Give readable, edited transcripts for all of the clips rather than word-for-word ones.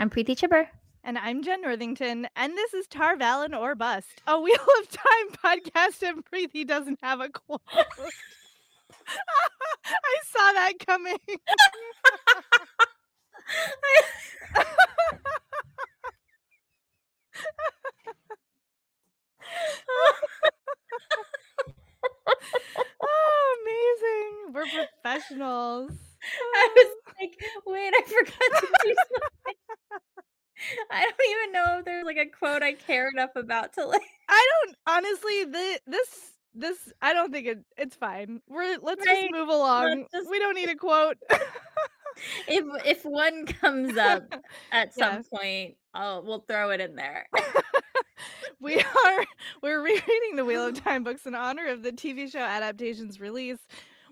I'm Preethi Chipper. And I'm Jen Northington, and this is Tar Valon or Bust, a Wheel of Time podcast, and Preethi doesn't have a quote. I saw that coming. Oh, amazing. We're professionals. I was like, wait, I forgot to do something. I don't even know if there's like a quote I care enough about to like. I don't, honestly, this I don't think it's fine. Let's just move along. We don't need a quote. If one comes up at some point, we'll throw it in there. We're rereading the Wheel of Time books in honor of the TV show adaptation's release.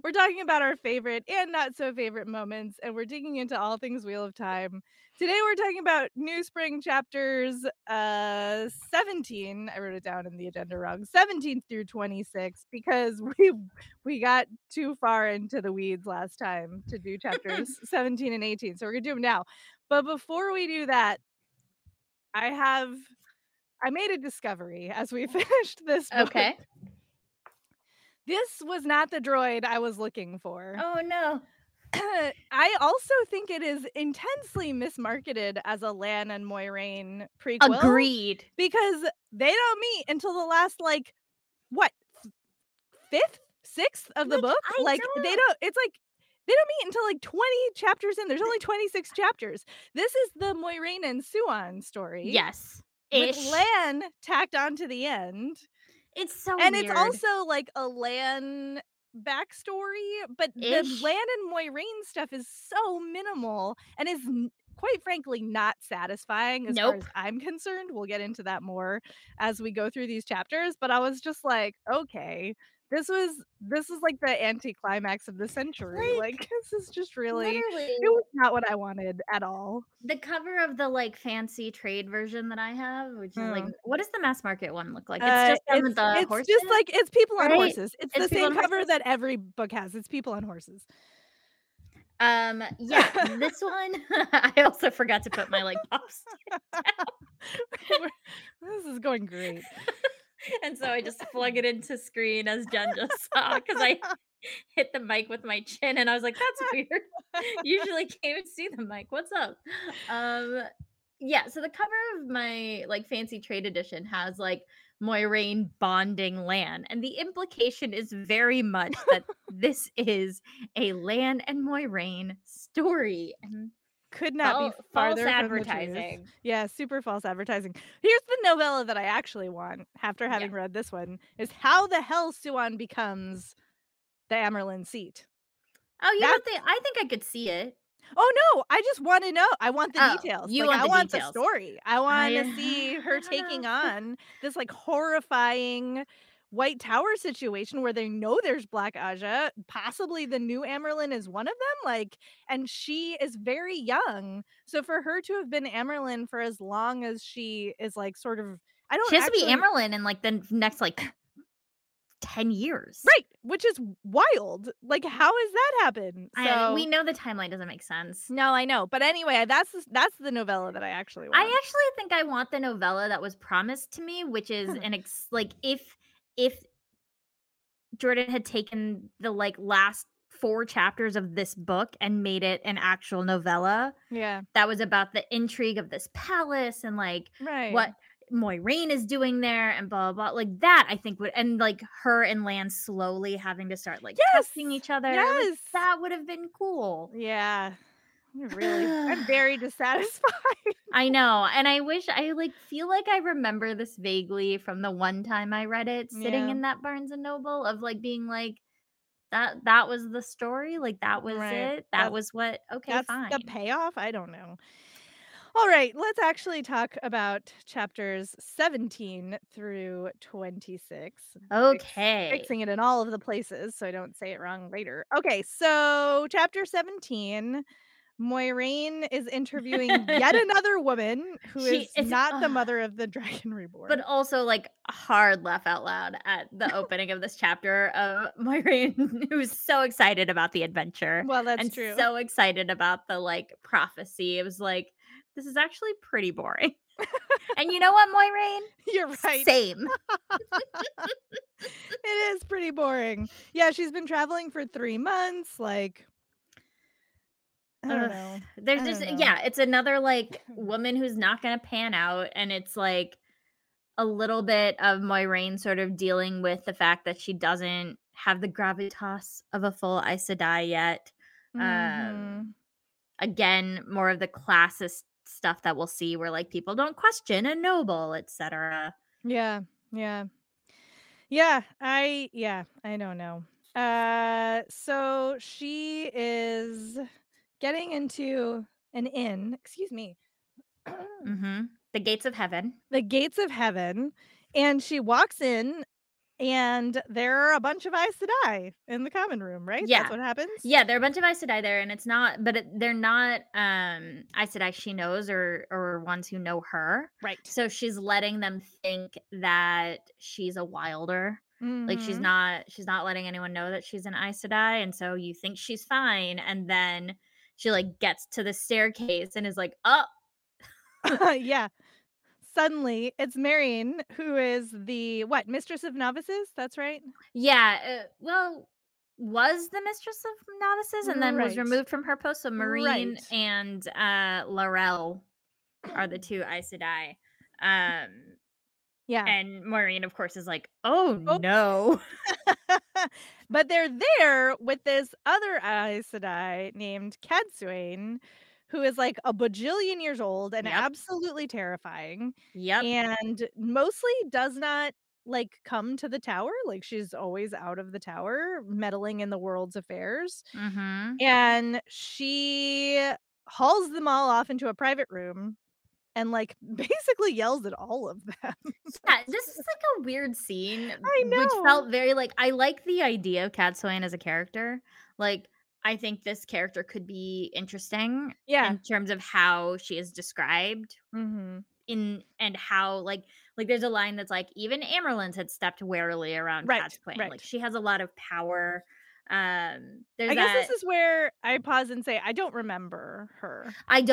We're talking about our favorite and not so favorite moments, and we're digging into all things Wheel of Time. Today we're talking about New Spring chapters 17. I wrote it down in the agenda wrong. 17 through 26, because we got too far into the weeds last time to do chapters 17 and 18. So we're going to do them now. But before we do that, I made a discovery as we finished this book. Okay. This was not the droid I was looking for. Oh, no. I also think it is intensely mismarketed as a Lan and Moiraine prequel. Agreed. Because they don't meet until the last, like, what? Sixth of the book? They don't meet until like 20 chapters in. There's only 26 chapters. This is the Moiraine and Siuan story. Yes. Ish. With Lan tacked on to the end. It's so weird. And it's also like a Lan backstory, but the Lan and Moiraine stuff is so minimal and is quite frankly not satisfying as far as I'm concerned. We'll get into that more as we go through these chapters, but I was just like, okay, this is like the anticlimax of the century. Like this is just it was not what I wanted at all. The cover of the like fancy trade version that I have, which is like, what does the mass market one look like? It's people on horses. It's the same cover that every book has. It's people on horses. Yeah, this one. I also forgot to put my like pops. This is going great. And so I just flung it into screen as Jen just saw, because I hit the mic with my chin and I was like, that's weird. Usually can't even see the mic. What's up? Yeah, so the cover of my like fancy trade edition has like Moiraine bonding Lan. And the implication is very much that this is a Lan and Moiraine story. And could not be farther false advertising. Yeah, super false advertising. Here's the novella that I actually want after having read this one is How the Hell Siuan Becomes the Amyrlin Seat. Oh, yeah, I think I could see it. Oh no, I just want to know. I want the details. I want the story. I want to see her taking on this like horrifying White Tower situation where they know there's Black Ajah, possibly the new Amyrlin is one of them, like, and she is very young. So for her to have been Amyrlin for as long as she is like sort of, she has to be Amyrlin in like the next like 10 years. Right. Which is wild. Like, how has that happened? So we know the timeline doesn't make sense. No, I know. But anyway, that's the novella that I actually want. I actually think I want the novella that was promised to me, which is if Jordan had taken the like last 4 chapters of this book and made it an actual novella, that was about the intrigue of this palace and like what Moiraine is doing there and blah, blah, blah, like that I think would, and like her and Lan slowly having to start like testing each other. Yes, like, that would have been cool. Yeah. Really, I'm very dissatisfied. I know, and I wish feel like I remember this vaguely from the one time I read it, sitting in that Barnes and Noble, of like being like, that was the story, like that was it, that was what. Okay, that's fine. The payoff. I don't know. All right, let's actually talk about chapters 17 through 26. Okay. Fixing it in all of the places so I don't say it wrong later. Okay, so chapter 17. Moiraine is interviewing yet another woman who is not the mother of the Dragon Reborn. But also, like, hard laugh out loud at the opening of this chapter of Moiraine, who's so excited about the adventure. Well, that's true. So excited about the, like, prophecy. It was like, this is actually pretty boring. And you know what, Moiraine? You're right. Same. It is pretty boring. Yeah, she's been traveling for 3 months. Like, I don't know. There's just, yeah, it's another like woman who's not going to pan out. And it's like a little bit of Moiraine sort of dealing with the fact that she doesn't have the gravitas of a full Aes Sedai yet. Again, more of the classist stuff that we'll see where like people don't question a noble, etc. I don't know. So she is getting into an inn, the gates of heaven, and she walks in and there are a bunch of Aes Sedai in the common room, right? Yeah. That's what happens? Yeah, there are a bunch of Aes Sedai there, and it's not, but they're not Aes Sedai she knows or ones who know her. Right. So she's letting them think that she's a Wilder. Mm-hmm. Like, she's not letting anyone know that she's an Aes Sedai, and so you think she's fine, and then she, like, gets to the staircase and is like, oh! Yeah. Suddenly, it's Merean, who is the, what, Mistress of Novices? That's right? Yeah. Well, was the Mistress of Novices and then was removed from her post. So Merean and Larelle are the two Aes Sedai. Yeah. And Moiraine, of course, is like, oh. No. But they're there with this other Aes Sedai named Cadsuane, who is like a bajillion years old and absolutely terrifying. Yep. And mostly does not like come to the tower. Like, she's always out of the tower, meddling in the world's affairs. Mm-hmm. And she hauls them all off into a private room and like basically yells at all of them. Yeah, this is like a weird scene. I know. Which felt very like, I like the idea of Cadsuane as a character. Like, I think this character could be interesting in terms of how she is described and how like there's a line that's like, even Amyrlin's had stepped warily around Cadsuane. Right. Like, she has a lot of power. I guess this is where I pause and say, I don't remember her like,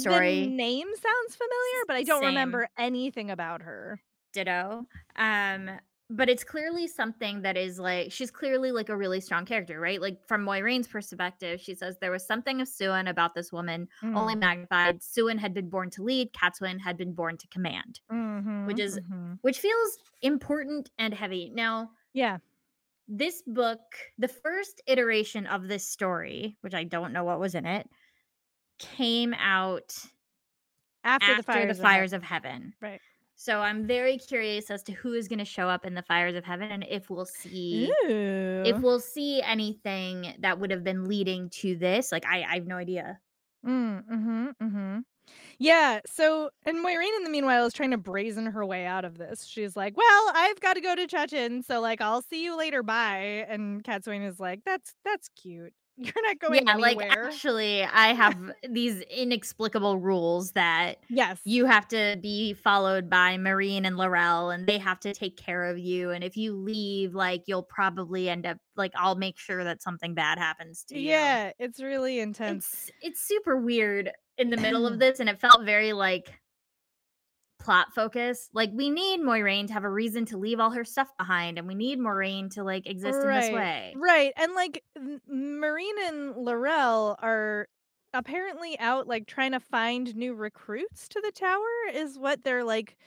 story. The name sounds familiar, but I don't remember anything about her. Ditto. But it's clearly something that is like, she's clearly like a really strong character, right? Like, from Moiraine's perspective, she says there was something of Siuan about this woman, only magnified. Siuan had been born to lead, Cadsuane had been born to command, which feels important and heavy. Now, this book, the first iteration of this story, which I don't know what was in it, came out after the Fires of Heaven. Right. So I'm very curious as to who is going to show up in the Fires of Heaven and if we'll see anything that would have been leading to this. Like, I have no idea. Yeah. So, and Moiraine in the meanwhile is trying to brazen her way out of this. She's like, well, I've got to go to Chechen, so like, I'll see you later, bye. And Cadsuane is like, that's cute. You're not going anywhere. Yeah, like, actually, I have these inexplicable rules that you have to be followed by Merean and Larelle, and they have to take care of you. And if you leave, like, you'll probably end up, like, I'll make sure that something bad happens to you. Yeah, it's really intense. It's super weird in the middle of this, and it felt very, like, plot focus. Like, we need Moiraine to have a reason to leave all her stuff behind, and we need Moiraine to like exist in this way, and like Merean and Larelle are apparently out like trying to find new recruits to the tower is what they're like,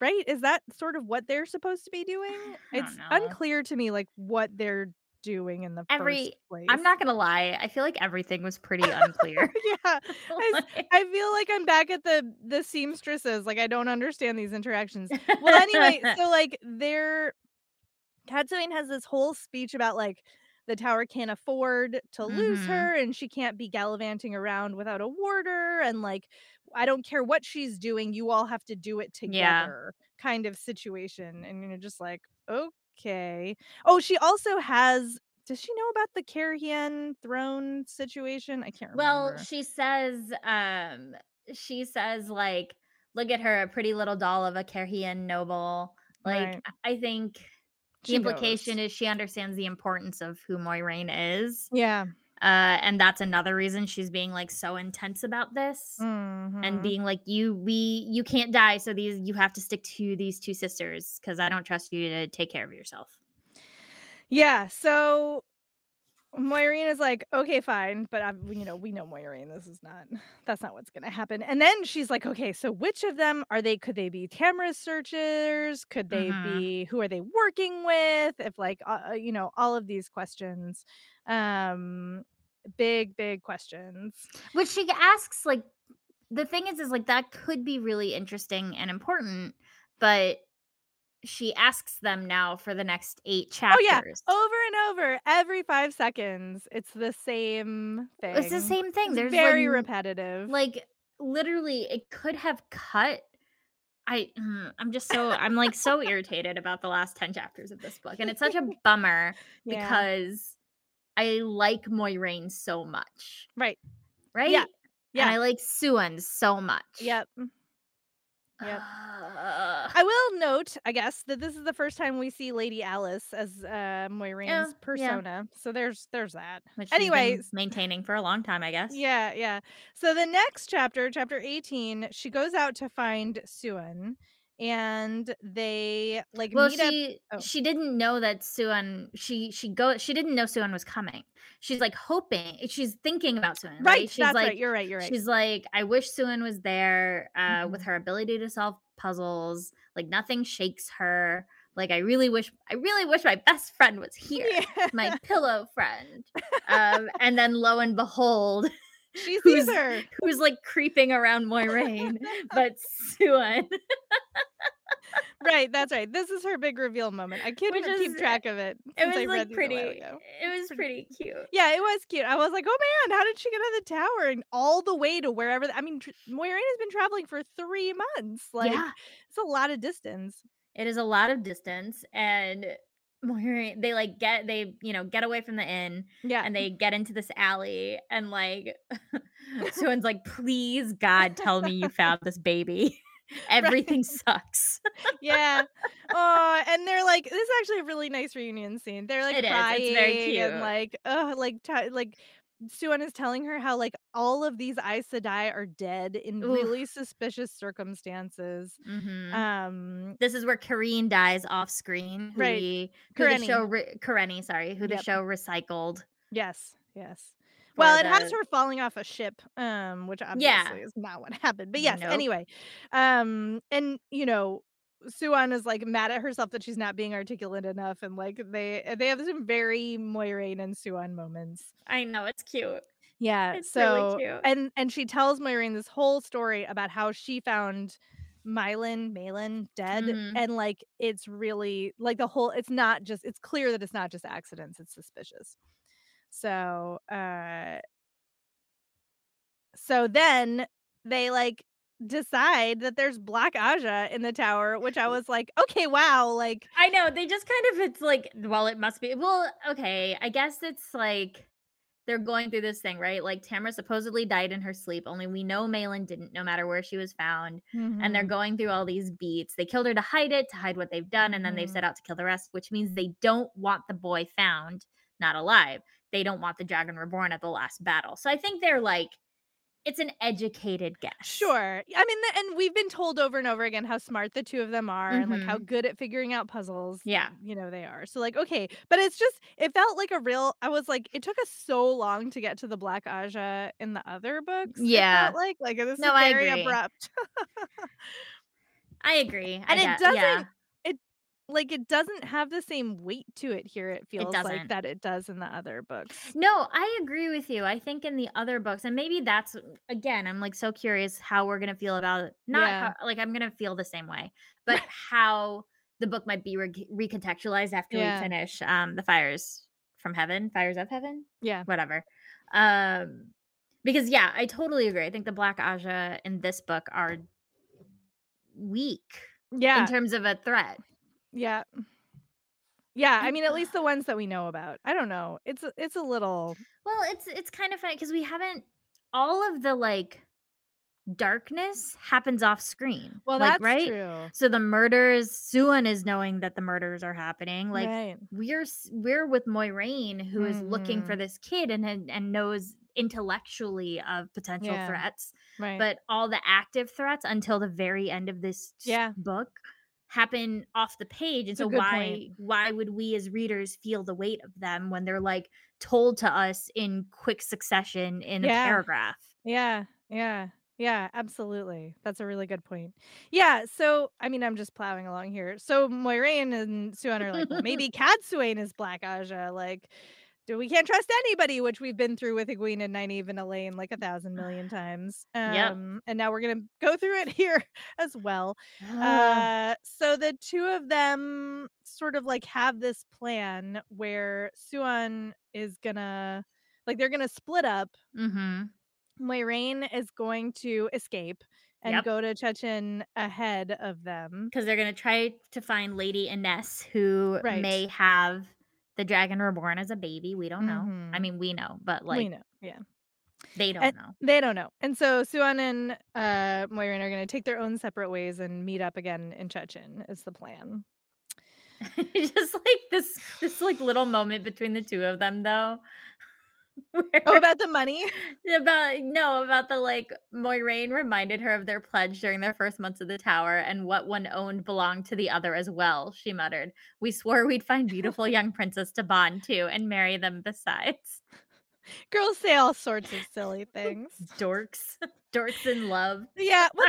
right? Is that sort of what they're supposed to be doing? It's unclear to me like what they're doing in the first place. I'm not gonna lie, I feel like everything was pretty unclear. Yeah. I feel like I'm back at the seamstresses. Like, I don't understand these interactions. Well, anyway, so like Cadsuane has this whole speech about like the tower can't afford to lose her, and she can't be gallivanting around without a warder, and like, I don't care what she's doing, you all have to do it together kind of situation. And you're just like, okay. Oh, she also has, does she know about the Cairhien throne situation? I can't remember. Well, she says like, look at her, a pretty little doll of a Cairhien noble. Like, I think the implication is she understands the importance of who Moiraine is. Yeah. And that's another reason she's being like so intense about this and being like, you can't die. So you have to stick to these two sisters because I don't trust you to take care of yourself. Yeah. So Moiraine is like, okay, fine. But we know Moiraine. That's not what's going to happen. And then she's like, okay, so which of them are they? Could they be Tamra's searchers? Could they be, who are they working with? If like, all of these questions, big questions. Which she asks, like, the thing is like, that could be really interesting and important, but she asks them now for the next 8 chapters. Oh yeah, over and over, every 5 seconds, it's the same thing. It's the same thing. It's very repetitive. Like literally, it could have cut. I'm like so irritated about the last 10 chapters of this book, and it's such a bummer because I like Moiraine so much. Right? Yeah. And I like Siuan so much. Yep. I will note, I guess, that this is the first time we see Lady Alice as Moiraine's persona. Yeah. So there's that. Which anyways, she's been maintaining for a long time, I guess. Yeah. So the next chapter, chapter 18, she goes out to find Siuan, and they like meet up. She didn't know that Siuan. She didn't know Siuan was coming. She's like hoping. She's thinking about Siuan. Right. She's like, right. You're right. She's like, I wish Siuan was there. With her ability to solve puzzles, like nothing shakes her. Like I really wish my best friend was here, my pillow friend. And then lo and behold. She sees her. Who's like creeping around Moiraine, but Siuan. Right, that's right. This is her big reveal moment. I can't even keep track of it. It was like pretty. It was pretty cute. Yeah, it was cute. I was like, oh man, how did she get out of the tower and all the way to wherever? Moiraine has been traveling for 3 months. Like, it's a lot of distance. It is a lot of distance, and Moiraine. They like get away from the inn. Yeah, and they get into this alley, and like Siuan's like, please God, tell me you found this baby. Everything sucks. Oh, and they're like, this is actually a really nice reunion scene. They're like crying. It's very cute. And like, Siuan is telling her how like all of these Aes Sedai are dead in really suspicious circumstances. This is where Kerene dies off screen. Who the show recycled. Yes. Well, it has her falling off a ship, which obviously is not what happened. But yes, anyway. And, Siuan is like mad at herself that she's not being articulate enough. And like they have some very Moiraine and Siuan moments. I know. It's cute. Yeah. It's really cute. And she tells Moiraine this whole story about how she found Malin dead. And like, it's really like it's clear that it's not just accidents. It's suspicious. So, so then they like decide that there's Black Ajah in the tower, which I was like, okay, wow. Like, I know they just kind of, it's like, well, it must be, well, okay. I guess it's like, they're going through this thing, right? Like Tamra supposedly died in her sleep. Only we know Malin didn't, no matter where she was found. And they're going through all these beats. They killed her to hide what they've done. And then they've set out to kill the rest, which means they don't want the boy found, not alive. They don't want the Dragon Reborn at the last battle. So I think they're like, it's an educated guess. Sure. I mean, and we've been told over and over again how smart the two of them are and like how good at figuring out puzzles. Yeah. They are. So like, okay. But it's just, it felt like I was like, it took us so long to get to the Black Ajah in the other books. Yeah. Like this is very abrupt. I agree. And it doesn't. Yeah. Like it doesn't have the same weight to it here. It feels like that it does in the other books. No, I agree with you. I think in the other books, and maybe that's again, I'm like so curious how we're gonna feel about it. I'm gonna feel the same way, but how the book might be recontextualized after we finish the Fires of Heaven. Yeah, whatever. Because I totally agree. I think the Black Ajah in this book are weak. Yeah, in terms of a threat. Yeah. I mean, at least the ones that we know about. I don't know. It's a little. Well, it's kind of funny because we haven't all of the like darkness happens off screen. Well, that's right? True. So the murders, Siuan is knowing that the murders are happening. Like right. we're with Moiraine, who is looking for this kid and knows intellectually of potential threats, right. But all the active threats until the very end of this book happen off the page. And so why would we as readers feel the weight of them when they're like told to us in quick succession in a paragraph? Yeah, absolutely. That's a really good point. Yeah, so, I mean, I'm just plowing along here. So Moiraine and Siuan are like, well, maybe Cadsuane is Black Ajah. Like, we can't trust anybody, which we've been through with Egwene and Nynaeve and Elaine like 1,000 million times. And now we're going to go through it here as well. So the two of them sort of like have this plan where Siuan is going to, like, they're going to split up. Mm-hmm. Moiraine is going to escape and go to Chechen ahead of them. Because they're going to try to find Lady Ines, who may have the Dragon Reborn as a baby. We don't know. I mean, we know, but like... We know, They don't know. They don't know. And so Siuan and Moiraine are going to take their own separate ways and meet up again in Chechen is the plan. Just like this like little moment between the two of them, though. About the money? About the like Moiraine reminded her of their pledge during their first months of the tower, and what one owned belonged to the other as well, she muttered. We swore we'd find beautiful young princess to bond to and marry them besides. Girls say all sorts of silly things. Dorks in love. Yeah, well,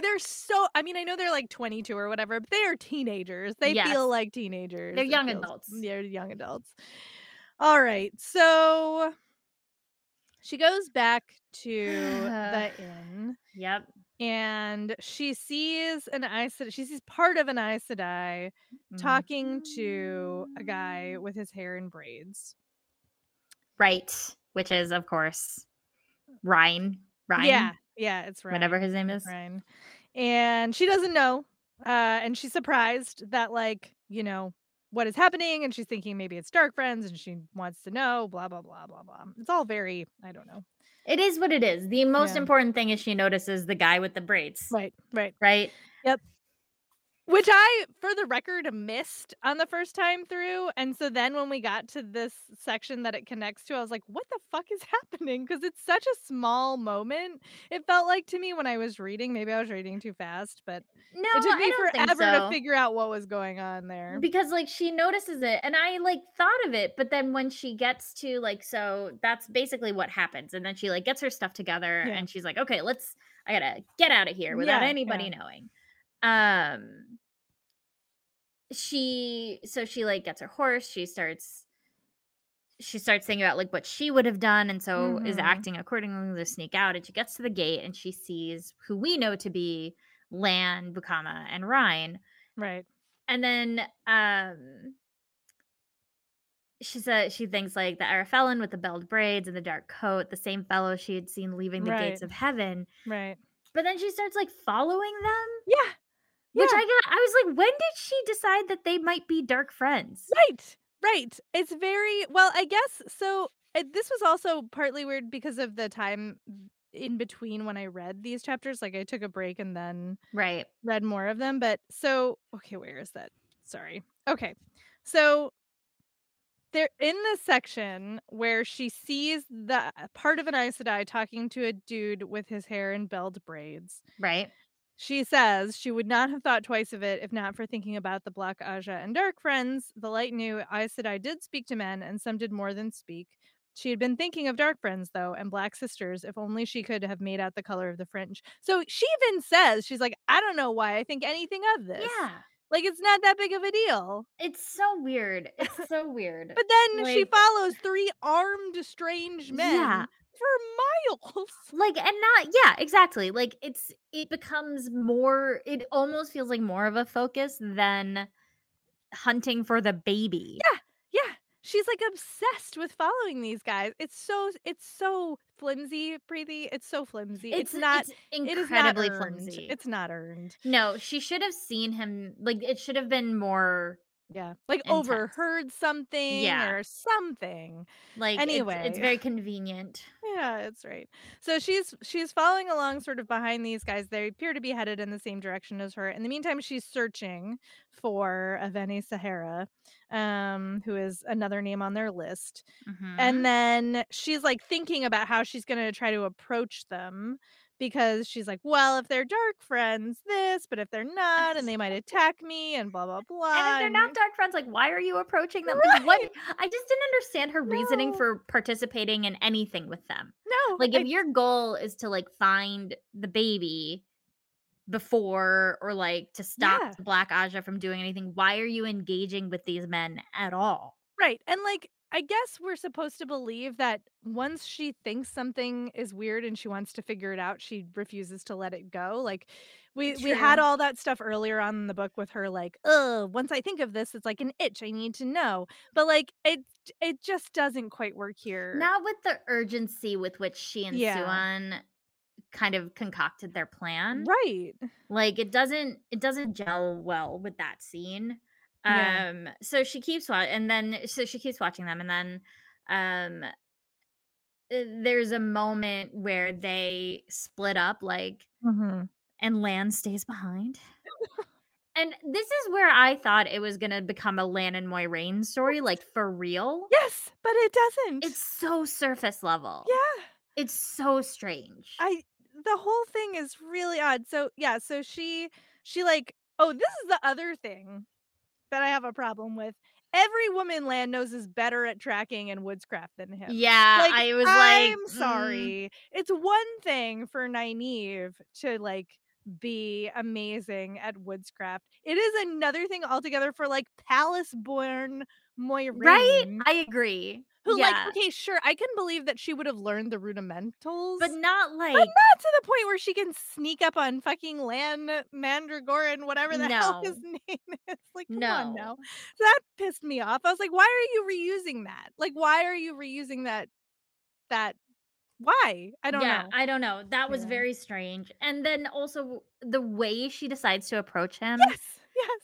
they're so, I mean, I know they're like 22 or whatever, but they are teenagers. They feel like teenagers. They're young adults. They're young adults. All right, so... She goes back to the inn. Yep. And she sees part of an Aes Sedai talking to a guy with his hair in braids. Right. Which is, of course, Ryan. Yeah, it's Ryan. Whatever his name is. Ryan. And she doesn't know. And she's surprised that, like, you know, what is happening, and she's thinking maybe it's dark friends and she wants to know, blah blah blah blah blah. It's all very, I don't know. It is what it is. The most important thing is she notices the guy with the braids. Right. Yep. Which I, for the record, missed on the first time through. And so then when we got to this section that it connects to, I was like, what the fuck is happening? Because it's such a small moment. It felt like to me when I was reading, maybe I was reading too fast, but no, it took me forever to figure out what was going on there. Because like she notices it and I like thought of it, but then when she gets to like, so that's basically what happens. And then she like gets her stuff together and she's like, okay, I gotta get out of here without anybody knowing. She like gets her horse, she starts thinking about like what she would have done, and so is acting accordingly to sneak out, and she gets to the gate and she sees who we know to be Lan, Bukama, and Ryan. Right. And then she thinks like the Arafellan with the belled braids and the dark coat, the same fellow she had seen leaving the gates of heaven. Right. But then she starts like following them. Yeah. Which I was like, when did she decide that they might be dark friends? Right. It's very, well, I guess, so this was also partly weird because of the time in between when I read these chapters. Like I took a break and then read more of them. But so, okay, where is that? Sorry. Okay. So they're in the section where she sees the part of an Aes Sedai talking to a dude with his hair in belled braids. Right. She says she would not have thought twice of it if not for thinking about the Black Ajah and dark friends. The light knew Aes Sedai did speak to men, and some did more than speak. She had been thinking of dark friends, though, and black sisters, if only she could have made out the color of the fringe. So she even says, she's like, I don't know why I think anything of this. Yeah. Like, it's not that big of a deal. It's so weird. But then like... she follows three armed strange men. Yeah. For miles. Like, and not, yeah, exactly. Like, it becomes more, it almost feels like more of a focus than hunting for the baby. Yeah. She's like obsessed with following these guys. It's so flimsy, Preethi. It's so flimsy. It's incredibly flimsy. It's not earned. No, she should have seen him, like, it should have been more Yeah, like overheard something or something. Like, anyway, it's very convenient. Yeah, that's right. So she's following along sort of behind these guys. They appear to be headed in the same direction as her. In the meantime, she's searching for Avene Sahera, who is another name on their list. Mm-hmm. And then she's like thinking about how she's going to try to approach them. Because she's like, well, if they're dark friends, this, but if they're not, and they might attack me, and blah, blah, blah. And if they're not dark friends, like, why are you approaching them? Right. Like, what? I just didn't understand her reasoning for participating in anything with them. No. Like, if your goal is to, like, find the baby before, or, like, to stop the Black Ajah from doing anything, why are you engaging with these men at all? Right. And, like, I guess we're supposed to believe that once she thinks something is weird and she wants to figure it out, she refuses to let it go. Like we had all that stuff earlier on in the book with her, like, oh, once I think of this, it's like an itch I need to know. But like it just doesn't quite work here. Not with the urgency with which she and Siuan kind of concocted their plan. Right. Like it doesn't gel well with that scene. Yeah. So she keeps watching them, and then there's a moment where they split up, like, and Lan stays behind. And this is where I thought it was gonna become a Lan and Moiraine story, like, for real. Yes, but it doesn't. It's so surface level. Yeah, it's so strange. The whole thing is really odd. So yeah, so she like, oh, this is the other thing that I have a problem with. Every woman Lan knows is better at tracking and woodscraft than him. Yeah, like, I'm sorry. It's one thing for Nynaeve to, like, be amazing at woodscraft. It is another thing altogether for, like, palace-born Moiraine. Right? I agree. Who, like, okay, sure, I can believe that she would have learned the rudimentals. But not to the point where she can sneak up on fucking Lan Mandragoran, whatever the hell his name is. Like, come on now. So that pissed me off. I was like, why are you reusing that? Like, why are you reusing that? Why? I don't know. I don't know. That was very strange. And then also the way she decides to approach him. Yes.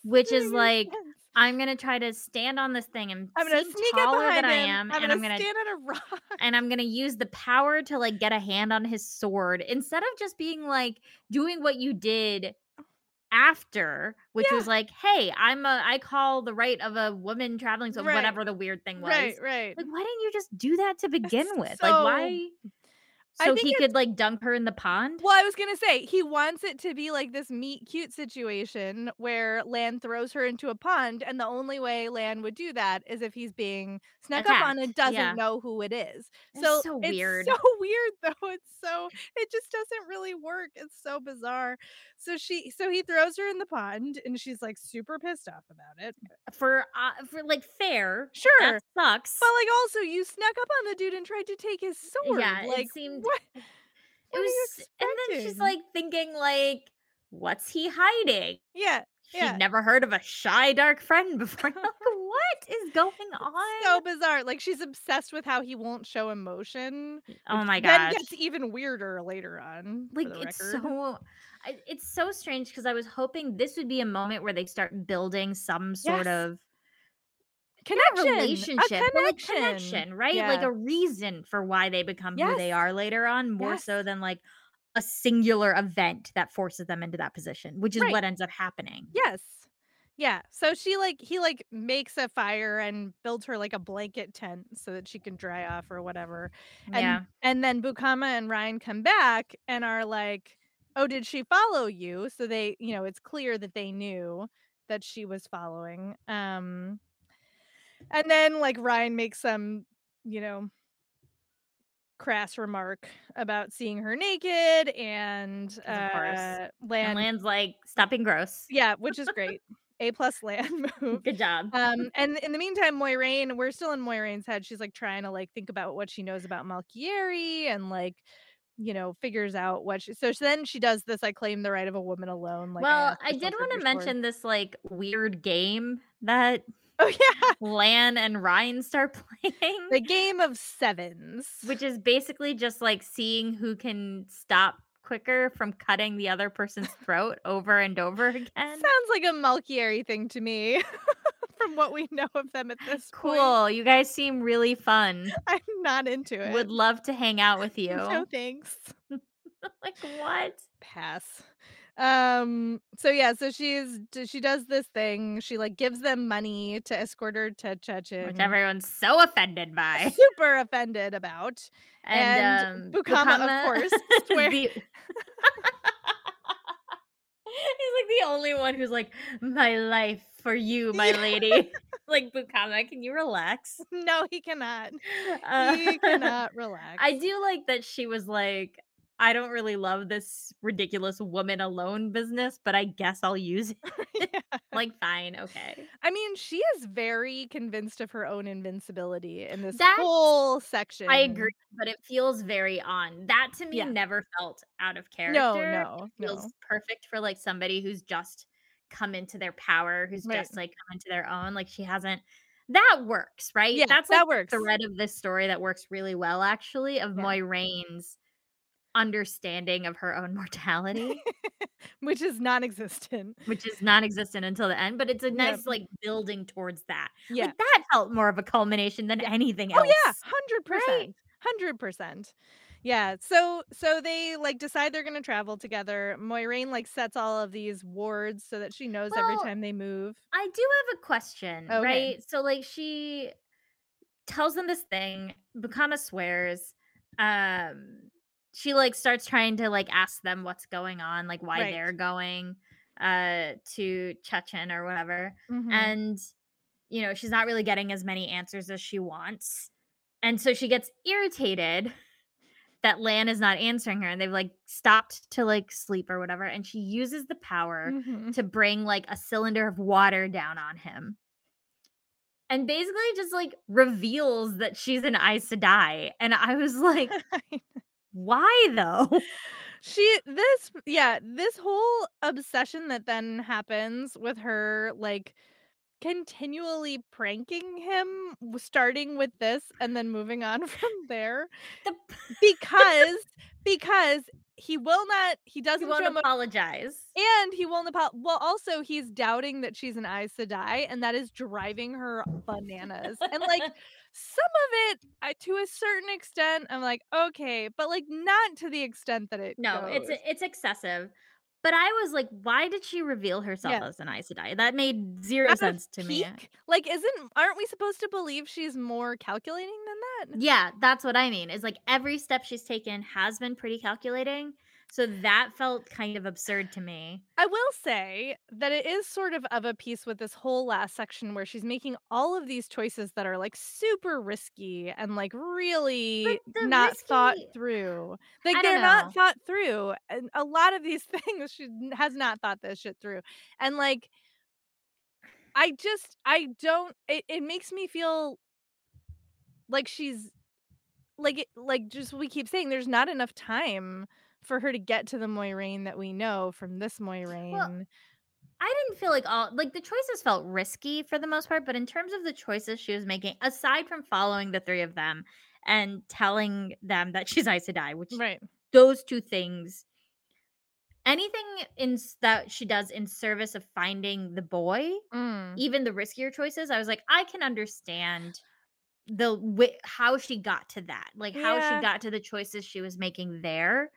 Which is like, I'm going to try to stand on this thing and I'm gonna sneak up behind him. I'm going to stand on a rock. And I'm going to use the power to, like, get a hand on his sword. Instead of just being like, doing what you did after, which was like, hey, I call the right of a woman traveling. So whatever the weird thing was. Right. Like, why didn't you just do that to begin with? So, like, why? So he could, like, dunk her in the pond? Well, I was going to say, he wants it to be, like, this meet-cute situation where Lan throws her into a pond, and the only way Lan would do that is if he's being snuck up on and doesn't know who it is. So it's weird. It's so weird, though. It just doesn't really work. It's so bizarre. So he throws her in the pond, and she's, like, super pissed off about it. For like, fair. Sure. That sucks. But, like, also, you snuck up on the dude and tried to take his sword. Yeah, like, it seemed... What it was, and then she's like thinking, like, what's he hiding? She'd never heard of a shy dark friend before. Like, what is going on? So bizarre. Like, she's obsessed with how he won't show emotion. Oh my gosh, then gets even weirder later on. Like, it's so strange, because I was hoping this would be a moment where they start building some sort of connection, not relationship, but like connection, right? Yeah. Like a reason for why they become who they are later on, more so than like a singular event that forces them into that position, which is what ends up happening. Yes. Yeah. So she like, he like makes a fire and builds her like a blanket tent so that she can dry off or whatever. And then Bukama and Ryan come back and are like, oh, did she follow you? So they, you know, it's clear that they knew that she was following. And then, like, Ryan makes some, you know, crass remark about seeing her naked, and Lan's like, stop being gross. Yeah, which is great. A+ Lan move. Good job. And in the meantime, Moiraine, we're still in Moiraine's head. She's like trying to like think about what she knows about Malkieri and like, you know, figures out what she... So then she does this, I claim the right of a woman alone. Like, well, I did want to mention this like weird game that... Oh, yeah. Lan and Ryan start playing. The game of sevens. Which is basically just like seeing who can stop quicker from cutting the other person's throat over and over again. Sounds like a Malkieri thing to me. from what we know of them at this point. Cool. You guys seem really fun. I'm not into it. Would love to hang out with you. No thanks. Like, what? Pass. So she does this thing. She like gives them money to escort her to Chechen, which everyone's so offended by, super offended about. And Bukama, of course, he's like the only one who's like, my life for you, my lady. Like, Bukama, can you relax? No, he cannot. He cannot relax. I do like that she was like, I don't really love this ridiculous woman alone business, but I guess I'll use it. Yeah. Like, fine. Okay. I mean, she is very convinced of her own invincibility in this whole section. I agree, but it feels very on. That, to me, never felt out of character. No. It feels perfect for, like, somebody who's just come into their power, who's just, like, come into their own. Like, she hasn't. That works, right? Yeah, that's, like, that works. The thread of this story that works really well, actually, of Moiraine's understanding of her own mortality, which is non-existent until the end, but it's a nice like building towards that. Like, that felt more of a culmination than anything else. 100%, right? 100%. So they like decide they're gonna travel together. Moiraine like sets all of these wards so that she knows every time they move. I do have a question. Okay. Right, so like she tells them this thing, Bukama swears, she like starts trying to like ask them what's going on, like why they're going to Chechen or whatever. Mm-hmm. And, you know, she's not really getting as many answers as she wants. And so she gets irritated that Lan is not answering her, and they've like stopped to like sleep or whatever. And she uses the power to bring like a cylinder of water down on him. And basically just like reveals that she's an Aes Sedai. And I was like... Why though? This whole obsession that then happens with her like continually pranking him, starting with this and then moving on from there, because he won't apologize, and he won't apologize. Well, also he's doubting that she's an Aes Sedai, and that is driving her bananas. And like, some of it, to a certain extent, I'm like, okay, but like not to the extent that it. No, goes. It's excessive. But I was like, why did she reveal herself as an Aes Sedai? That made zero sense to me. Like, aren't we supposed to believe she's more calculating than that? Yeah, that's what I mean. Is like every step she's taken has been pretty calculating. So that felt kind of absurd to me. I will say that it is sort of a piece with this whole last section where she's making all of these choices that are like super risky and like really not thought through. Like, they're not thought through. And a lot of these things, she has not thought this shit through. And like, it makes me feel like she's like just, we keep saying there's not enough time for her to get to the Moiraine that we know from this Moiraine. Well, I didn't feel like the choices felt risky for the most part, but in terms of the choices she was making, aside from following the three of them and telling them that she's Aes Sedai, which those two things, anything that she does in service of finding the boy, even the riskier choices, I was like, I can understand how she got to that, like how she got to the choices she was making there.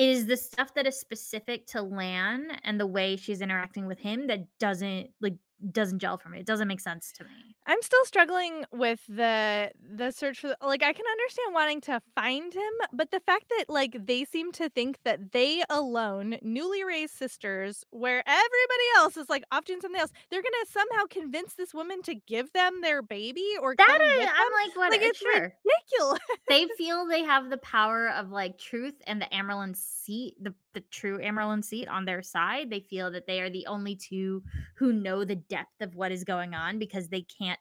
Is the stuff that is specific to Lan and the way she's interacting with him that doesn't gel for me. It doesn't make sense to me. I'm still struggling with the search for like, I can understand wanting to find him, but the fact that like they seem to think that they alone, newly raised sisters, where everybody else is like off doing something else, they're gonna somehow convince this woman to give them their baby or that come with them. I'm like, what? Like, it's ridiculous. They feel they have the power of like truth and the Amyrlin seat, the true Amyrlin seat on their side. They feel that they are the only two who know the depth of what is going on because they can't.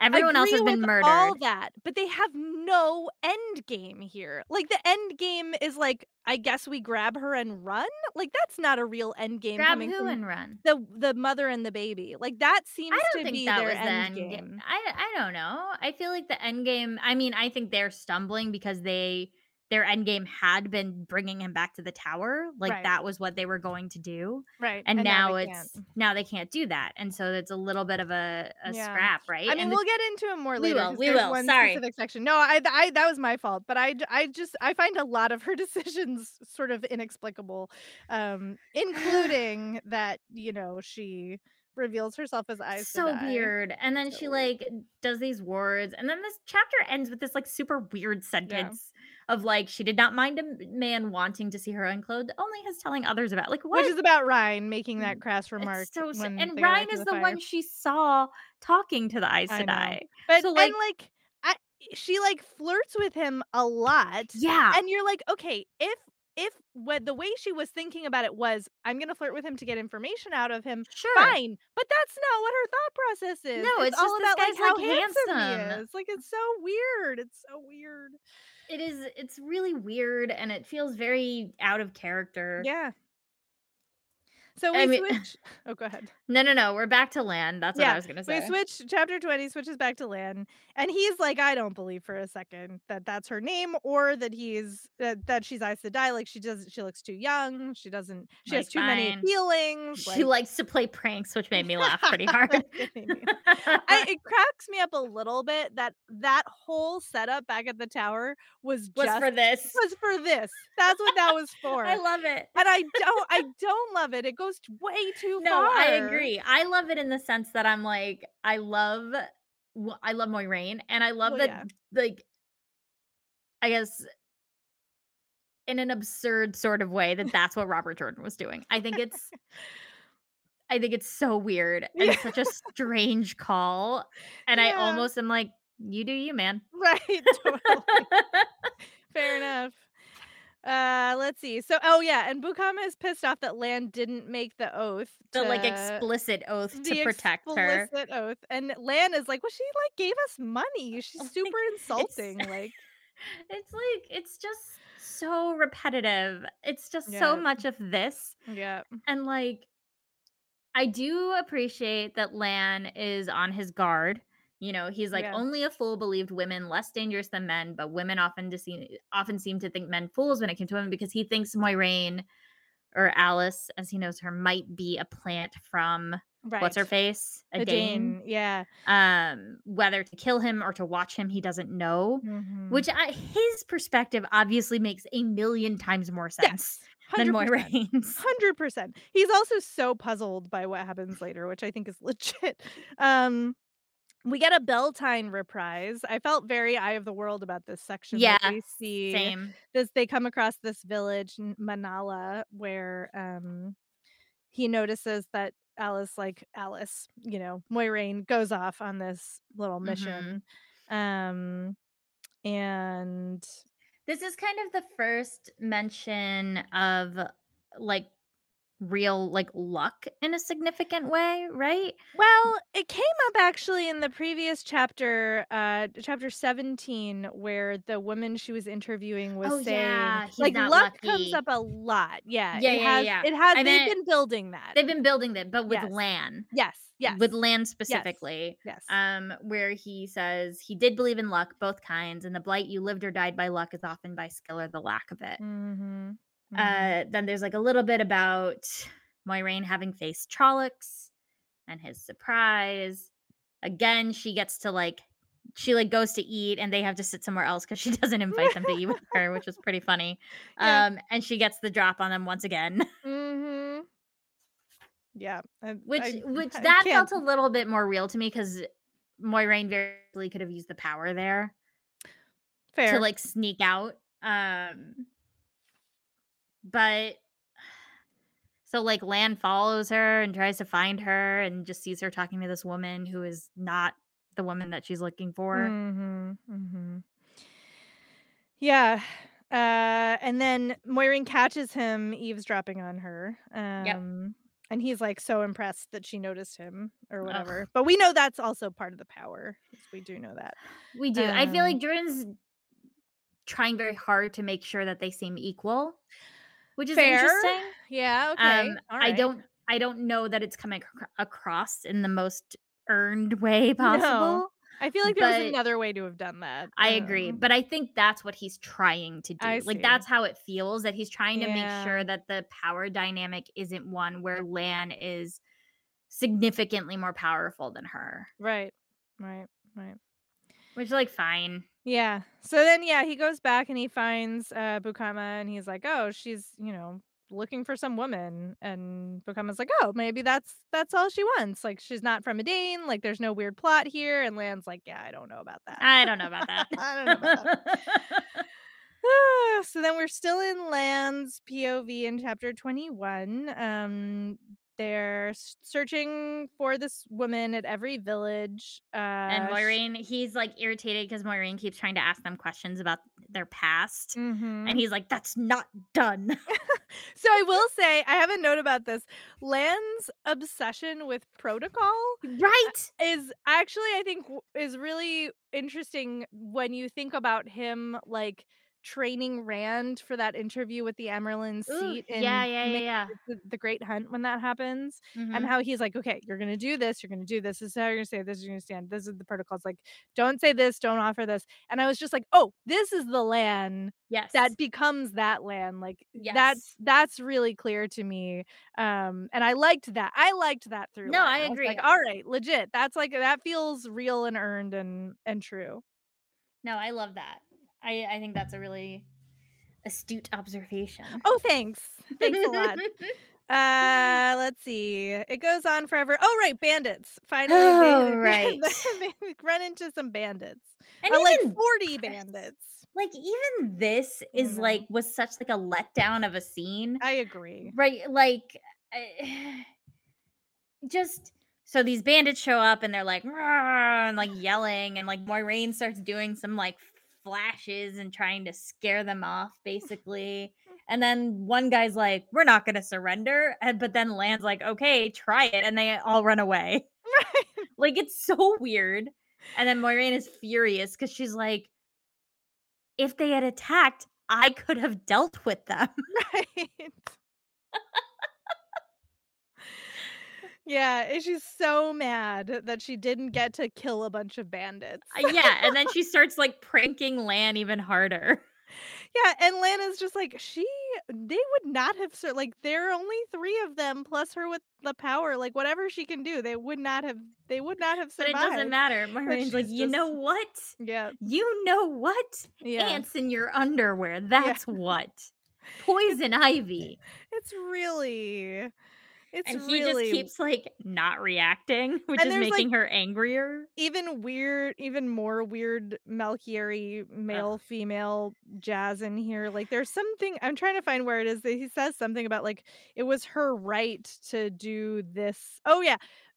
Everyone else has been murdered. All that, but they have no end game here. Like, the end game is like, I guess we grab her and run. Like, that's not a real end game. Grab who and run? The mother and the baby. Like, that seems to be their end game. I don't know. I feel like the end game. I mean, I think they're stumbling because they their endgame had been bringing him back to the tower. Like, right. That was what they were going to do. Right. And now they can't do that. And so it's a little bit of a scrap, right? I mean, and we'll get into it more later. We will. One specific section. No, I that was my fault. But I find a lot of her decisions sort of inexplicable, including that, you know, she reveals herself as Aes Sedai. So weird. And then she like does these words, and then this chapter ends with this like super weird sentence of like, she did not mind a man wanting to see her unclothed, only his telling others about, like, what? Which is about Ryan making that crass remark. So, and Ryan is the one she saw talking to the Aes Sedai. But so, like, and like she like flirts with him a lot. Yeah. And you're like, okay, if what the way she was thinking about it was, I'm gonna flirt with him to get information out of him, sure, fine. But that's not what her thought process is. No, it's all about like how handsome he is. Like, it's so weird. It's so weird. It is. It's really weird, and it feels very out of character. Yeah. So we switch. Oh, go ahead. No. We're back to Lan. That's what I was going to say. We switch. Chapter 20 switches back to Lan. And he's like, I don't believe for a second that that's her name, or that that she's Aes Sedai. Like, she looks too young. She doesn't, she like, has too many feelings. She likes to play pranks, which made me laugh pretty hard. It cracks me up a little bit that whole setup back at the tower was for this. That's what that was for. I love it. And I don't love it. It goes way too far. No, I agree. I love it in the sense that I'm like, I love Moiraine, and I love that, like, I guess in an absurd sort of way that's what Robert Jordan was doing. I think it's so weird and such a strange call, and I almost am like, you do you, man. Right. Totally. Fair enough. Let's see. So, and Bukama is pissed off that Lan didn't make the oath. Explicit oath to protect her. Explicit oath. And Lan is like, well, she like gave us money. She's super insulting. It's just so repetitive. It's just so much of this. Yeah. And like, I do appreciate that Lan is on his guard. You know, he's like, only a fool believed women less dangerous than men, but women often seem to think men fools when it came to women, because he thinks Moiraine, or Alice, as he knows her, might be a plant from what's her face, Edeyn. Yeah. Whether to kill him or to watch him, he doesn't know. Mm-hmm. Which, his perspective, obviously makes 1,000,000 times more sense. Yes. 100%, than Moiraine's. 100%. He's also so puzzled by what happens later, which I think is legit. We get a Beltane reprise. I felt very Eye of the World about this section. Yeah, we see same. They come across this village, Manala, where he notices that Alice, you know, Moiraine goes off on this little mission. Mm-hmm. And this is kind of the first mention of like real like luck in a significant way, right? Well, it came up actually in the previous chapter, chapter 17, where the woman she was interviewing was saying, like, luck comes up a lot. It has they've been building that. But with Lan. Yes. With Lan specifically. Yes. Where he says he did believe in luck, both kinds, and the blight you lived or died by luck is often by skill or the lack of it. Mm-hmm. Then there's like a little bit about Moiraine having faced Trollocs and his surprise. Again, she gets to like, she like goes to eat and they have to sit somewhere else because she doesn't invite them to eat with her, which was pretty funny. And she gets the drop on them once again. Mm-hmm. Yeah. Which felt a little bit more real to me, because Moiraine very easily could have used the power there. Fair. To like sneak out. But so like Lan follows her and tries to find her and just sees her talking to this woman who is not the woman that she's looking for. Mm-hmm, mm-hmm. Yeah. And then Moiraine catches him eavesdropping on her. And he's like so impressed that she noticed him or whatever. But we know that's also part of the power. We do know that. We do. I feel like Jordan's trying very hard to make sure that they seem equal. Which is fair. Interesting. Yeah. Okay. All right. I don't know that it's coming across in the most earned way possible. I feel like there was another way to have done that. I agree. But I think that's what he's trying to do. Like, that's how it feels, that he's trying to make sure that the power dynamic isn't one where Lan is significantly more powerful than her. Right. Which, like, fine. Yeah. So then, he goes back and he finds Bukama, and he's like, oh, she's, you know, looking for some woman. And Bukama's like, oh, maybe that's all she wants. Like, she's not from Edeyn. Like, there's no weird plot here. And Lan's like, yeah, I don't know about that. So then we're still in Lan's POV in chapter 21. They're searching for this woman at every village. And Moiraine, he's like irritated because Moiraine keeps trying to ask them questions about their past. Mm-hmm. And he's like, that's not done. So I will say, I have a note about this. Lan's obsession with protocol, right, is actually, I think, is really interesting when you think about him, like, training Rand for that interview with the Amyrlin seat in The Great Hunt when that happens, and how he's like, okay, you're gonna do this, this is how you're gonna say this, you're gonna stand, this is the protocols, like, don't say this, don't offer this. And I was just like, oh, this is the Lan that becomes that Lan, like, that's really clear to me, and I liked that through. No, Lan. I agree. I was like, all right, legit, that's like, that feels real and earned and true. No, I love that. I think that's a really astute observation. Oh, thanks. Thanks a lot. Let's see. It goes on forever. Oh, right. Bandits. Finally. They run into some bandits. And even, like, 40 bandits. Like, even this is like, was such like a letdown of a scene. I agree. Right. Like, so these bandits show up and they're like, and like yelling, and like Moiraine starts doing some like flashes and trying to scare them off, basically. And then one guy's like, we're not going to surrender. But then Lan's like, okay, try it. And they all run away. Right. Like, it's so weird. And then Moiraine is furious because she's like, if they had attacked, I could have dealt with them. Right. Yeah, she's so mad that she didn't get to kill a bunch of bandits. Yeah, and then she starts, like, pranking Lan even harder. Yeah, and Lan is just like, they would not have, like, there are only 3 of them, plus her with the power, like, whatever she can do, they would not have survived. But it doesn't matter. Moiraine's like, you know what? Yeah. Ants in your underwear, that's what. Poison ivy. It's really... He just keeps, like, not reacting, which is making, like, her angrier. Even more weird Malkieri male-female jazz in here. Like, there's something, I'm trying to find where it is, that he says something about, like, it was her right to do this. Oh, yeah.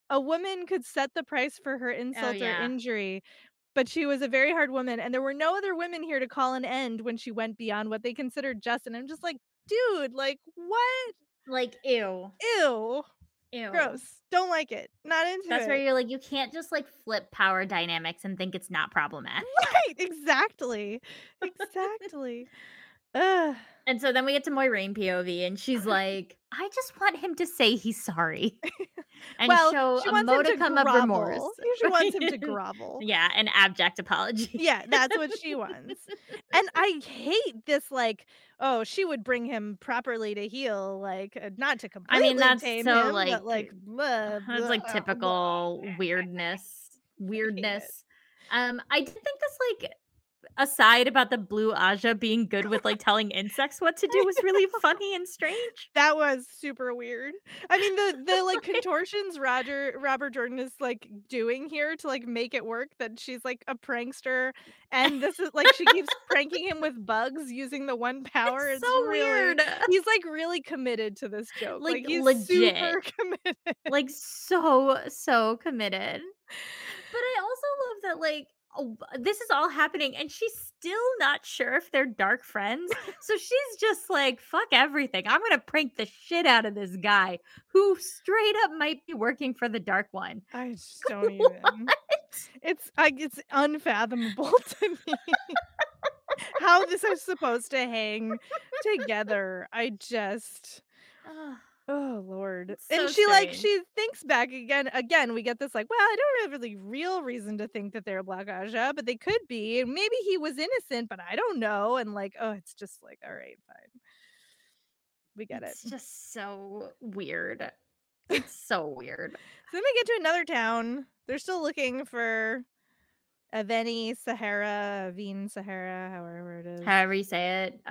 A woman could set the price for her insult or injury, but she was a very hard woman, and there were no other women here to call an end when she went beyond what they considered just. And I'm just like, dude, like, what? Like, ew, gross, don't like it, not into that's it. Where you're like, you can't just, like, flip power dynamics and think it's not problematic. Right, exactly. And so then we get to Moiraine POV, and she's like, I just want him to say he's sorry and show a modicum of remorse. She wants him to grovel. Yeah, an abject apology. Yeah, that's what she wants. And I hate this, like, oh, she would bring him properly to heel, like, not to completely that's tame so him, like, but, like, blah, blah, that's like typical weirdness. I did think this, like, aside about the Blue Ajah being good with, like, telling insects what to do was really funny and strange. That was super weird. I mean, the like, contortions Robert Jordan is, like, doing here to, like, make it work, that she's, like, a prankster, and this is, like, she keeps pranking him with bugs using the one power. It's so really weird. He's, like, really committed to this joke. Like, he's legit. Super committed. Like, so committed. But I also love that, like, oh, this is all happening and she's still not sure if they're dark friends, so she's just like, fuck everything, I'm gonna prank the shit out of this guy who straight up might be working for the dark one. I just don't even it's unfathomable to me how this is supposed to hang together. I just Oh Lord. So and she strange. Like she thinks back again we get this like, well, I don't have really real reason to think that they're Black Ajah, but they could be, and maybe he was innocent, but I don't know. And like, oh, it's just like, all right, fine, we get it's it. It's just so weird. It's so weird. So then they get to another town. They're still looking for Avene Sahera, however it is. However you say it.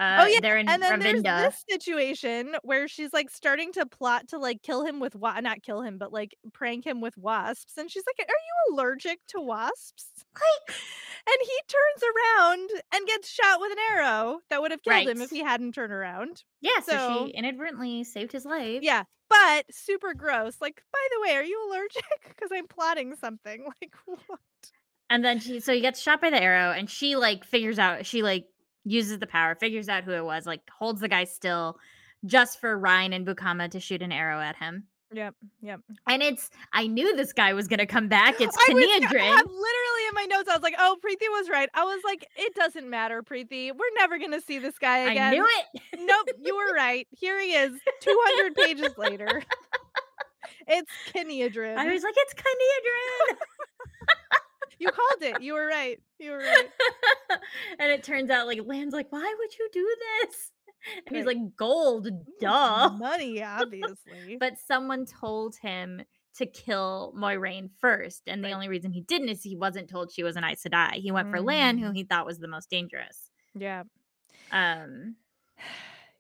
They're in and then Ravinda. There's this situation where she's like starting to plot to like kill him with not kill him, but like prank him with wasps. And she's like, "Are you allergic to wasps?" Like, and he turns around and gets shot with an arrow that would have killed him if he hadn't turned around. Yeah, so she inadvertently saved his life. Yeah. But super gross. Like, by the way, are you allergic? Because I'm plotting something. Like, what? And then he gets shot by the arrow, and she like figures out, she like uses the power, figures out who it was, like holds the guy still just for Ryan and Bukama to shoot an arrow at him. Yep. And I knew this guy was going to come back. It's Kenyadrin. I have literally in my notes, I was like, oh, Preethi was right. I was like, it doesn't matter, Preethi. We're never going to see this guy again. I knew it. Nope, you were right. Here he is, 200 pages later. It's Kenyadrin. I was like, it's Kenyadrin. You called it. You were right. And it turns out, like, Lan's like, why would you do this? And he's like, gold, duh. Money, obviously. But someone told him to kill Moiraine first. And the only reason he didn't is he wasn't told she was an Aes Sedai. He went for Lan, who he thought was the most dangerous. Yeah. And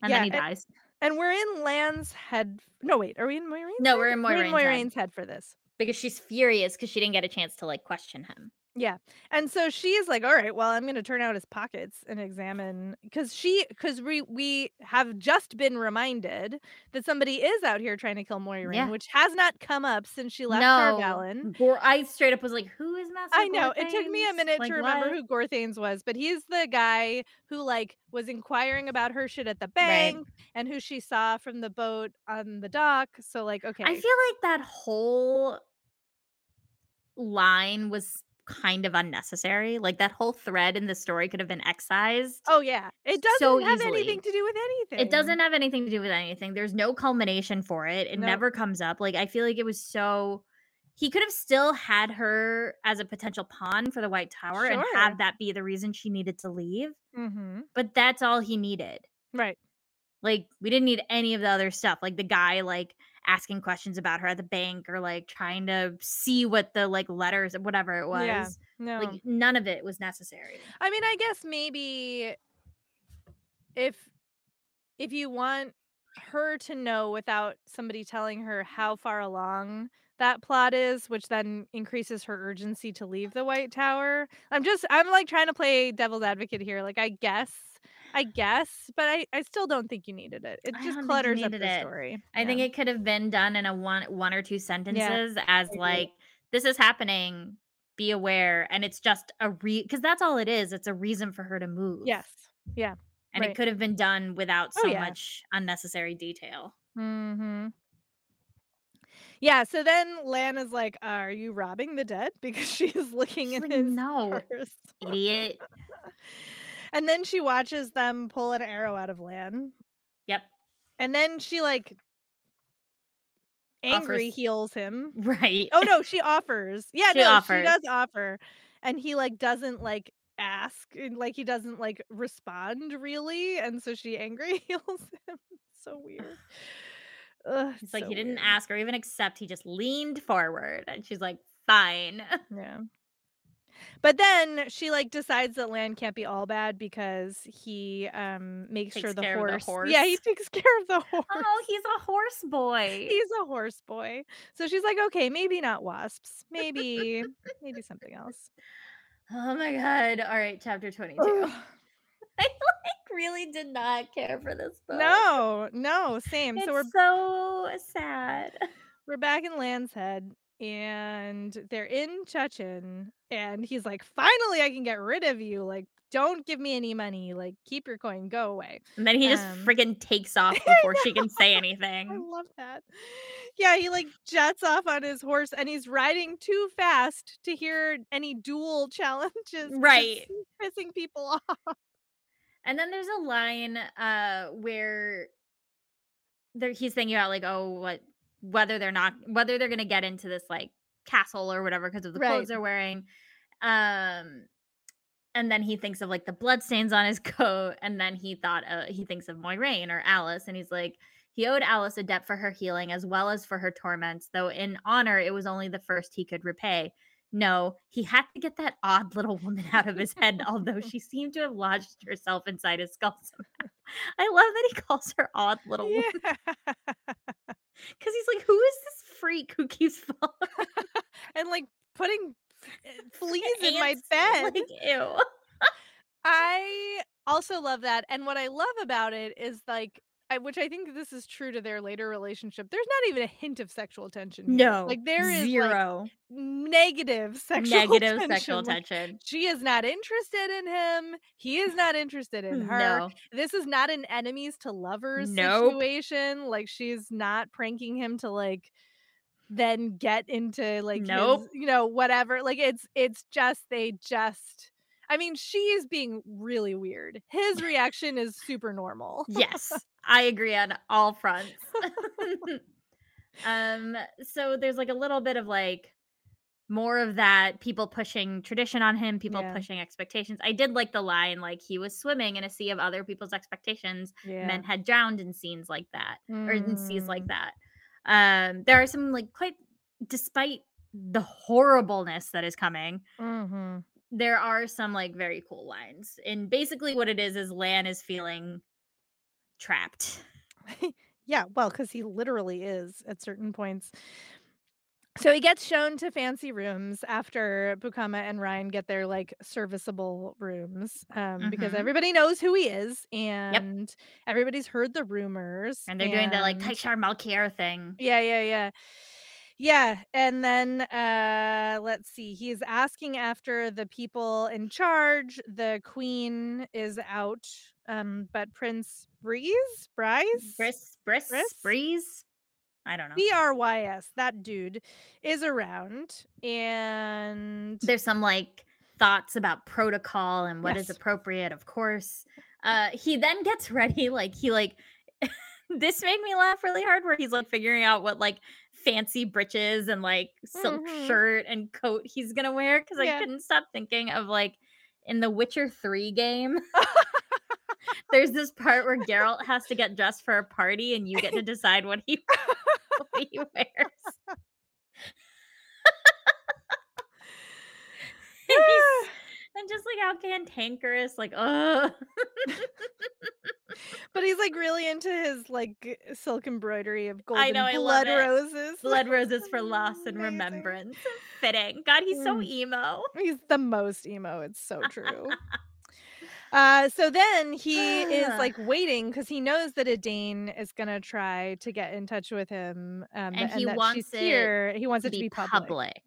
then he dies. And we're in Lan's head. No, wait. Are we in Moiraine's head? No, we're in Moiraine's head for this. Because she's furious because she didn't get a chance to like question him. Yeah. And so she's like, all right, well, I'm going to turn out his pockets and examine because we have just been reminded that somebody is out here trying to kill Moiraine, which has not come up since she left Tar Valon. I straight up was like, who is Master Gorthanes? I know. It took me a minute to remember who Gorthanes was, but he's the guy who like was inquiring about her shit at the bank and who she saw from the boat on the dock. So like, okay. I feel like that whole line was kind of unnecessary. Like that whole thread in the story could have been excised. Oh yeah, it doesn't have anything to do with anything. It doesn't have anything to do with anything. There's no culmination for it. It never comes up. Like I feel like it was so. He could have still had her as a potential pawn for the White Tower and have that be the reason she needed to leave. Mm-hmm. But that's all he needed. Right. Like we didn't need any of the other stuff. Like the guy like asking questions about her at the bank or like trying to see what the like letters or whatever it was. Yeah, no. Like none of it was necessary. I mean, I guess maybe if you want her to know without somebody telling her how far along that plot is, which then increases her urgency to leave the White Tower. I'm like trying to play devil's advocate here. Like I guess, but I still don't think you needed it. It just clutters up the story. I think it could have been done in a one or two sentences as like, this is happening, be aware. And it's just because that's all it is. It's a reason for her to move. Yes. Yeah. And it could have been done without so much unnecessary detail. Mm-hmm. Yeah, so then Lan is like, are you robbing the dead? Because she's looking at his purse. Idiot. And then she watches them pull an arrow out of Lan. Yep. And then she like angry heals him. Right. Oh no, she offers. Yeah, she does offer. And he like doesn't like ask, like he doesn't like respond really, and so she angry heals him. So weird. Ugh, it's like so he didn't ask or even accept. He just leaned forward, and she's like, "Fine." Yeah. But then she like decides that Lan can't be all bad because he makes sure the horse. Yeah, he takes care of the horse. Oh, he's a horse boy. So she's like, okay, maybe not wasps. Maybe maybe something else. Oh my god! All right, chapter 22. I like really did not care for this book. No, same. It's so we're so sad. We're back in Lan's head. And they're in Chechen, and he's like, finally, I can get rid of you. Like, don't give me any money. Like, keep your coin. Go away. And then he just freaking takes off before she can say anything. I love that. Yeah, he like jets off on his horse, and he's riding too fast to hear any duel challenges. Right. Pissing people off. And then there's a line where he's thinking about like, oh, whether they're gonna get into this like castle or whatever because of the clothes they're wearing. And then he thinks of like the bloodstains on his coat, and then he thinks of Moiraine or Alice, and he's like, he owed Alice a debt for her healing as well as for her torments, though in honor it was only the first he could repay. No, he had to get that odd little woman out of his head, although she seemed to have lodged herself inside his skull somehow. I love that he calls her odd little woman. Because he's like, who is this freak who keeps following? And like putting fleas in my bed. Like, ew. I also love that. And what I love about it is like, which I think this is true to their later relationship, there's not even a hint of sexual tension. No. Like there is zero. Like, negative sexual tension. Like, she is not interested in him. He is not interested in her. No. This is not an enemies to lovers situation. Like she's not pranking him to like then get into like his, you know, whatever. Like it's just I mean, she is being really weird. His reaction is super normal. Yes, I agree on all fronts. So there's like a little bit of like more of that, people pushing tradition on him, people pushing expectations. I did like the line, like he was swimming in a sea of other people's expectations. Yeah. Men had drowned in scenes like that, or in seas like that. There are some like quite, despite the horribleness that is coming, there are some like very cool lines. And basically what it is Lan is feeling trapped. Yeah, well, because he literally is at certain points. So he gets shown to fancy rooms after Bukama and Ryan get their like serviceable rooms, because everybody knows who he is and everybody's heard the rumors. And they're doing the like Taishar Malkier thing. Yeah, and then let's see. He's asking after the people in charge. The queen is out, but Prince Brys, I don't know. Brys, that dude is around, and there's some like thoughts about protocol and what is appropriate, of course. He then gets ready, like he like. This made me laugh really hard where he's like figuring out what like fancy britches and like silk shirt and coat he's going to wear. Cause I couldn't stop thinking of like in the Witcher 3 game, there's this part where Geralt has to get dressed for a party and you get to decide what he wears. And just like how cantankerous, like, but he's like really into his like silk embroidery of golden blood roses. Blood roses for loss and remembrance. Fitting. God, he's so emo. He's the most emo. It's so true. So then he is like waiting because he knows that Edeyn is going to try to get in touch with him. And he wants it to be public.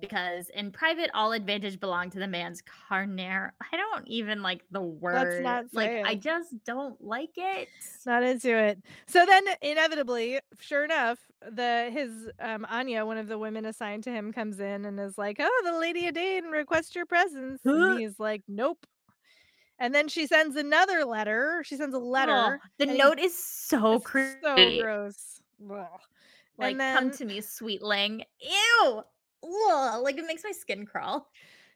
Because in private, all advantage belonged to the man's carnare. I don't even like the word. Let's not say it. I just don't like it. Not into it. So then, inevitably, sure enough, his Anya, one of the women assigned to him, comes in and is like, "Oh, the Lady Edeyn requests your presence." And he's like, "Nope." And then she sends another letter. She sends a letter. Oh, the note is so creepy, so gross. Ugh. Like, then, come to me, sweetling. Ew. Like it makes my skin crawl.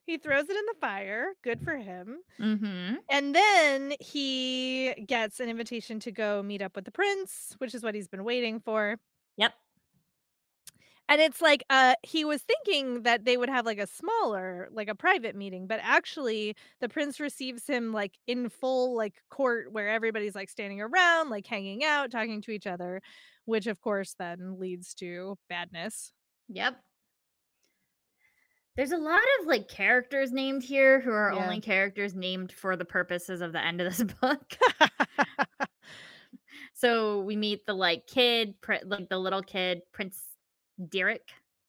He throws it in the fire. Good for him. And then he gets an invitation to go meet up with the prince, which is what he's been waiting for. And it's like he was thinking that they would have like a smaller, like a private meeting, but actually the prince receives him like in full like court where everybody's like standing around, like hanging out, talking to each other, which of course then leads to badness. There's a lot of like characters named here who are only characters named for the purposes of the end of this book. So we meet the like kid, like the little kid, Prince Diryk.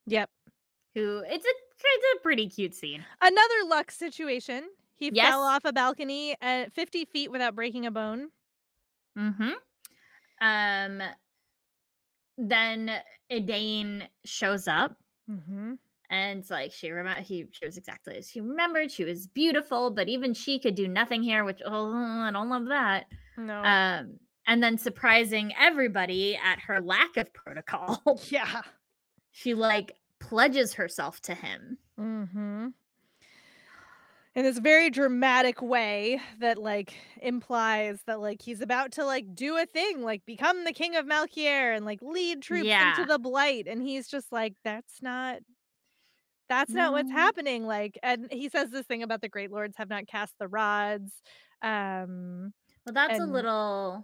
Who it's a pretty cute scene. Another luck situation. He fell off a balcony at 50 feet without breaking a bone. Then Edeyn shows up. And it's like she was exactly as she remembered. She was beautiful, but even she could do nothing here, which I don't love that. No. and then surprising everybody at her lack of protocol. Yeah. She, like, pledges herself to him. Mm-hmm. In this very dramatic way that, like, implies that, like, he's about to, like, do a thing, like, become the king of Malkier and, like, lead troops into the Blight. And he's just like, that's not what's happening. Like, and he says this thing about the great lords have not cast the rods. Well, that's a little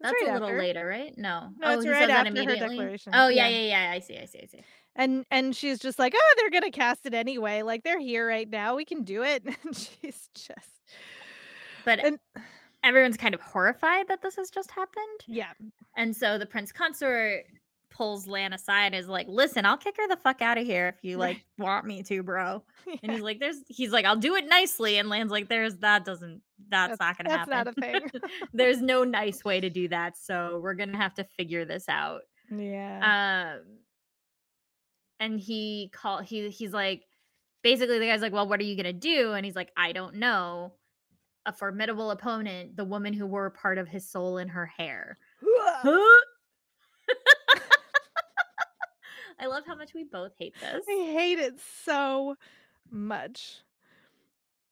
later, right? No. No, it's right after her declaration. Oh, yeah. I see. And she's just like, oh, they're going to cast it anyway. Like, they're here right now. We can do it. And she's just... But everyone's kind of horrified that this has just happened. Yeah. And so the Prince Consort pulls Lan aside and is like, listen, I'll kick her the fuck out of here if you, like, want me to, bro. Yeah. And he's like, I'll do it nicely. And Lan's like, that's not going to happen. That's not a thing. There's no nice way to do that. So we're going to have to figure this out. Yeah. And he's like, basically the guy's like, well, what are you going to do? And he's like, I don't know. A formidable opponent, the woman who wore part of his soul in her hair. I love how much we both hate this. I hate it so much.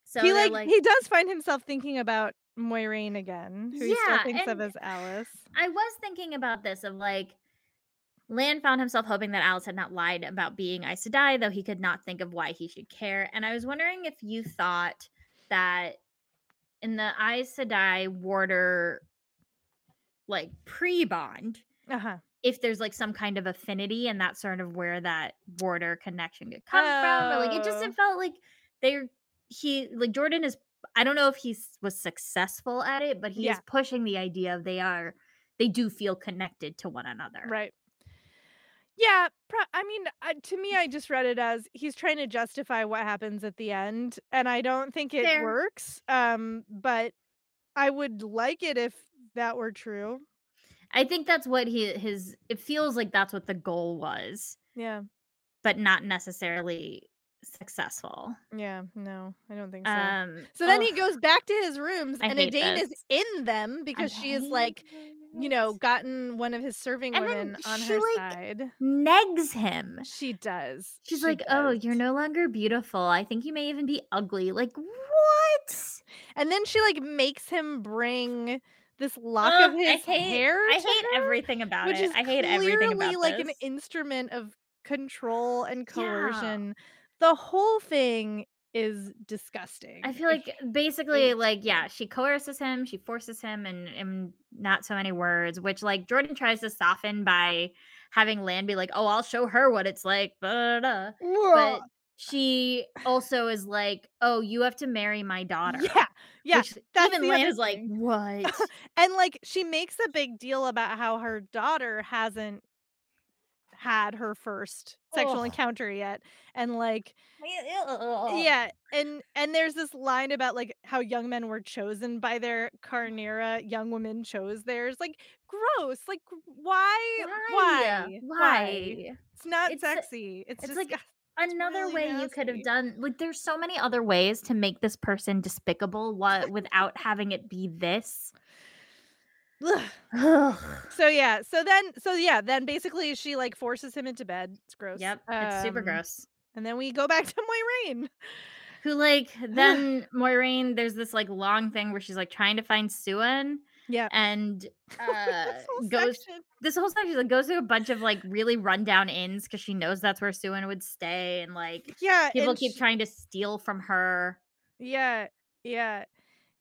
So he, like, he does find himself thinking about Moiraine again, who he still thinks of as Alice. I was thinking about this of, like, Lan found himself hoping that Alice had not lied about being Aes Sedai, though he could not think of why he should care. And I was wondering if you thought that in the Aes Sedai Warder, like, pre-bond, if there's, like, some kind of affinity, and that's sort of where that Warder connection could come from. But, like, it felt like Jordan is, I don't know if he was successful at it, but he is pushing the idea of they do feel connected to one another. Right. Yeah, I mean, to me, I just read it as he's trying to justify what happens at the end, and I don't think it works, but I would like it if that were true. I think that's what it feels like that's what the goal was. Yeah. But not necessarily successful. Yeah, no, I don't think so. So then he goes back to his rooms, and Edeyn is in them because she is like... you know, gotten one of his serving women on her side. Negs him. She does. She's like, oh, you're no longer beautiful. I think you may even be ugly. Like, what? And then she, like, makes him bring this lock of his hair. I hate everything about it. I hate everything about this. Which is clearly, like, an instrument of control and coercion. Yeah. The whole thing is disgusting. I feel like basically, like, yeah, she coerces him, she forces him, and not so many words, which, like, Jordan tries to soften by having Lan be like, oh, I'll show her what it's like. But she also is like, oh, you have to marry my daughter. Yeah. Which, even Lan is like, what? And, like, she makes a big deal about how her daughter hasn't had her first sexual encounter yet, and, like, and there's this line about, like, how young men were chosen by their carnera, young women chose theirs. Like, gross. Like, why? It's not sexy. It's just, like, another really way nasty. You could have done, like, there's so many other ways to make this person despicable without having it be this. So then basically she, like, forces him into bed. It's gross. Yep, it's super gross. And then we go back to Moiraine, who, like, then Moiraine, there's this, like, long thing where she's, like, trying to find Siuan. Yeah. And this whole section, like, goes to a bunch of, like, really rundown inns because she knows that's where Siuan would stay, and, like, people keep trying to steal from her. Yeah.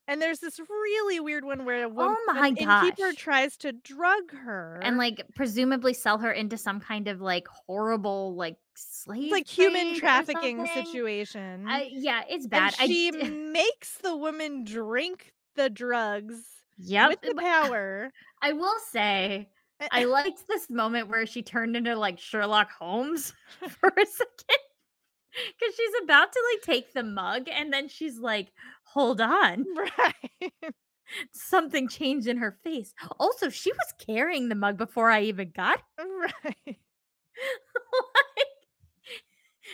And there's this really weird one where a woman, innkeeper tries to drug her. And, like, presumably sell her into some kind of, like, horrible, like, slave. Like, human trafficking situation. It's bad. And she makes the woman drink the drugs with the power. I will say, I liked this moment where she turned into, like, Sherlock Holmes for a second. Because she's about to, like, take the mug, and then she's like, hold on. Right. Something changed in her face. Also, she was carrying the mug before I even got it. Right. Like,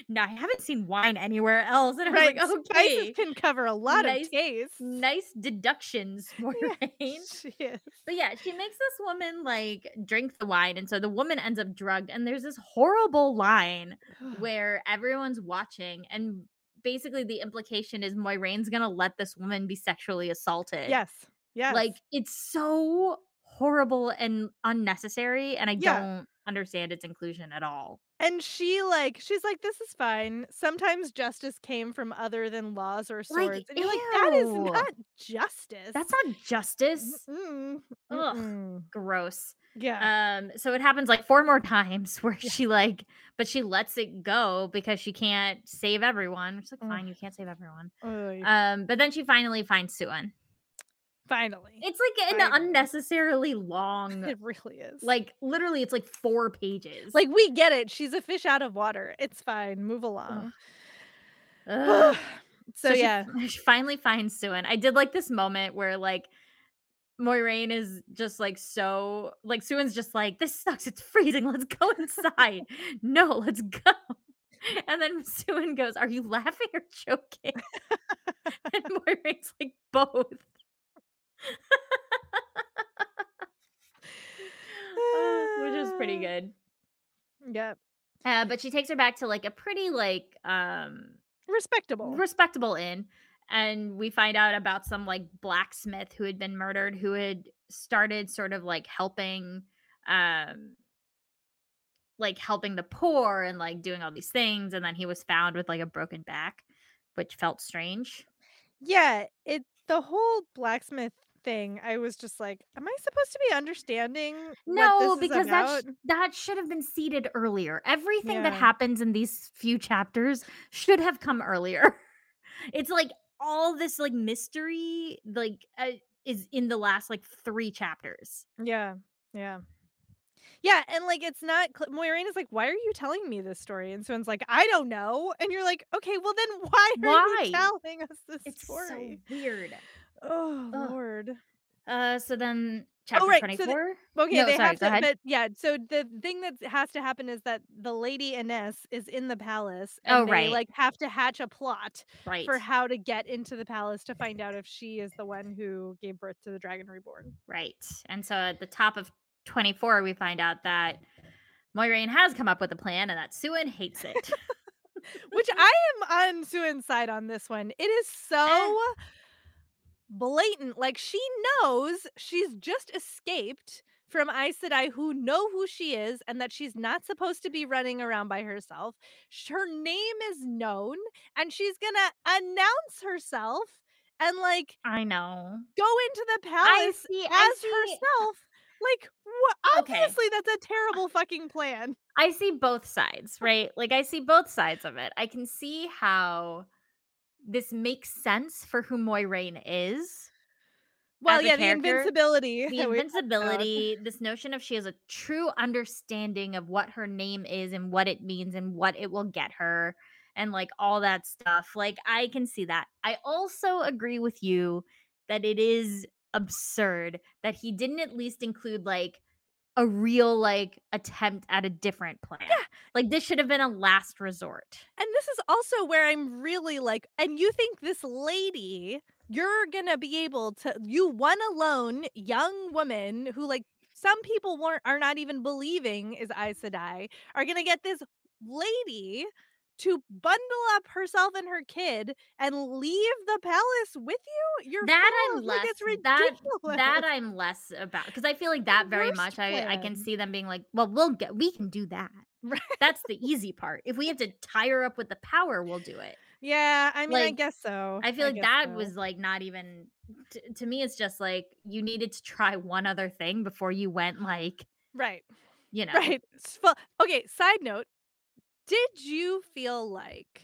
No, I haven't seen wine anywhere else. And right. I'm like, okay. Spices can cover a lot of tastes. Nice deductions, Moiraine. Yeah, but yeah, she makes this woman like drink the wine. And so the woman ends up drugged. And there's this horrible line where everyone's watching. And basically the implication is Moiraine's going to let this woman be sexually assaulted. Yes. Yes. Like, it's so horrible and unnecessary. And I don't understand its inclusion at all. And she's like, this is fine. Sometimes justice came from other than laws or swords. Like, and you're like, that is not justice. That's not justice. Mm-mm. Ugh, gross. Yeah. So it happens like 4 more times where she but she lets it go because she can't save everyone. It's like, fine, you can't save everyone. But then she finally finds Siuan. Finally. It's like an unnecessarily long. It really is. Like, literally, it's like 4 pages. Like, we get it. She's a fish out of water. It's fine. Move along. Ugh. She finally finds Siuan. I did like this moment where like Moiraine is just like, so like Siuan's just like, this sucks. It's freezing. Let's go inside. No, let's go. And then Siuan goes, are you laughing or joking? And Moiraine's like, both. Which is pretty good. Yep. But she takes her back to like a pretty like respectable inn, and we find out about some like blacksmith who had been murdered, who had started sort of like helping the poor and like doing all these things, and then he was found with like a broken back, which felt strange. Yeah, the whole blacksmith thing, I was just like, am I supposed to be understanding? No, because that should have been seeded earlier. Everything that happens in these few chapters should have come earlier. It's like all this like mystery like is in the last like 3 chapters. Yeah, and like it's not. Moiraine is like, "Why are you telling me this story?" And Siuan's like, "I don't know." And you're like, "Okay, well then, why are you telling us this story?" It's so weird. Oh Lord. So then chapter 24. So the thing that has to happen is that the Lady Ines is in the palace. And they like have to hatch a plot for how to get into the palace to find out if she is the one who gave birth to the Dragon Reborn. Right, and so at the top of 24, we find out that Moiraine has come up with a plan and that Siuan hates it. Which I am on Siuan's side on this one. It is so blatant. Like, she knows she's just escaped from Aes Sedai, who know who she is and that she's not supposed to be running around by herself. Her name is known and she's going to announce herself and like, I know, go into the palace herself. Like, obviously, that's a terrible fucking plan. I see both sides, right? Like, I see both sides of it. I can see how this makes sense for who Moiraine is. Well, yeah, the invincibility. The invincibility, this notion of she has a true understanding of what her name is and what it means and what it will get her and, like, all that stuff. Like, I can see that. I also agree with you that it is absurd that he didn't at least include like a real like attempt at a different plan. Yeah. Like, this should have been a last resort. And this is also where I'm really like, and you think this lady, you're gonna be able to, you one alone young woman who like some people are not even believing is Aes Sedai, are gonna get this lady to bundle up herself and her kid and leave the palace with you? I'm less about, because I feel like that very much I can see them being like, well, we can do that. Right. That's the easy part. If we have to tie her up with the power, we'll do it. Yeah, I mean, like, I guess so. I feel like that was like not even to me. It's just like you needed to try one other thing before you went like, right, you know, right. Okay. Side note. Did you feel like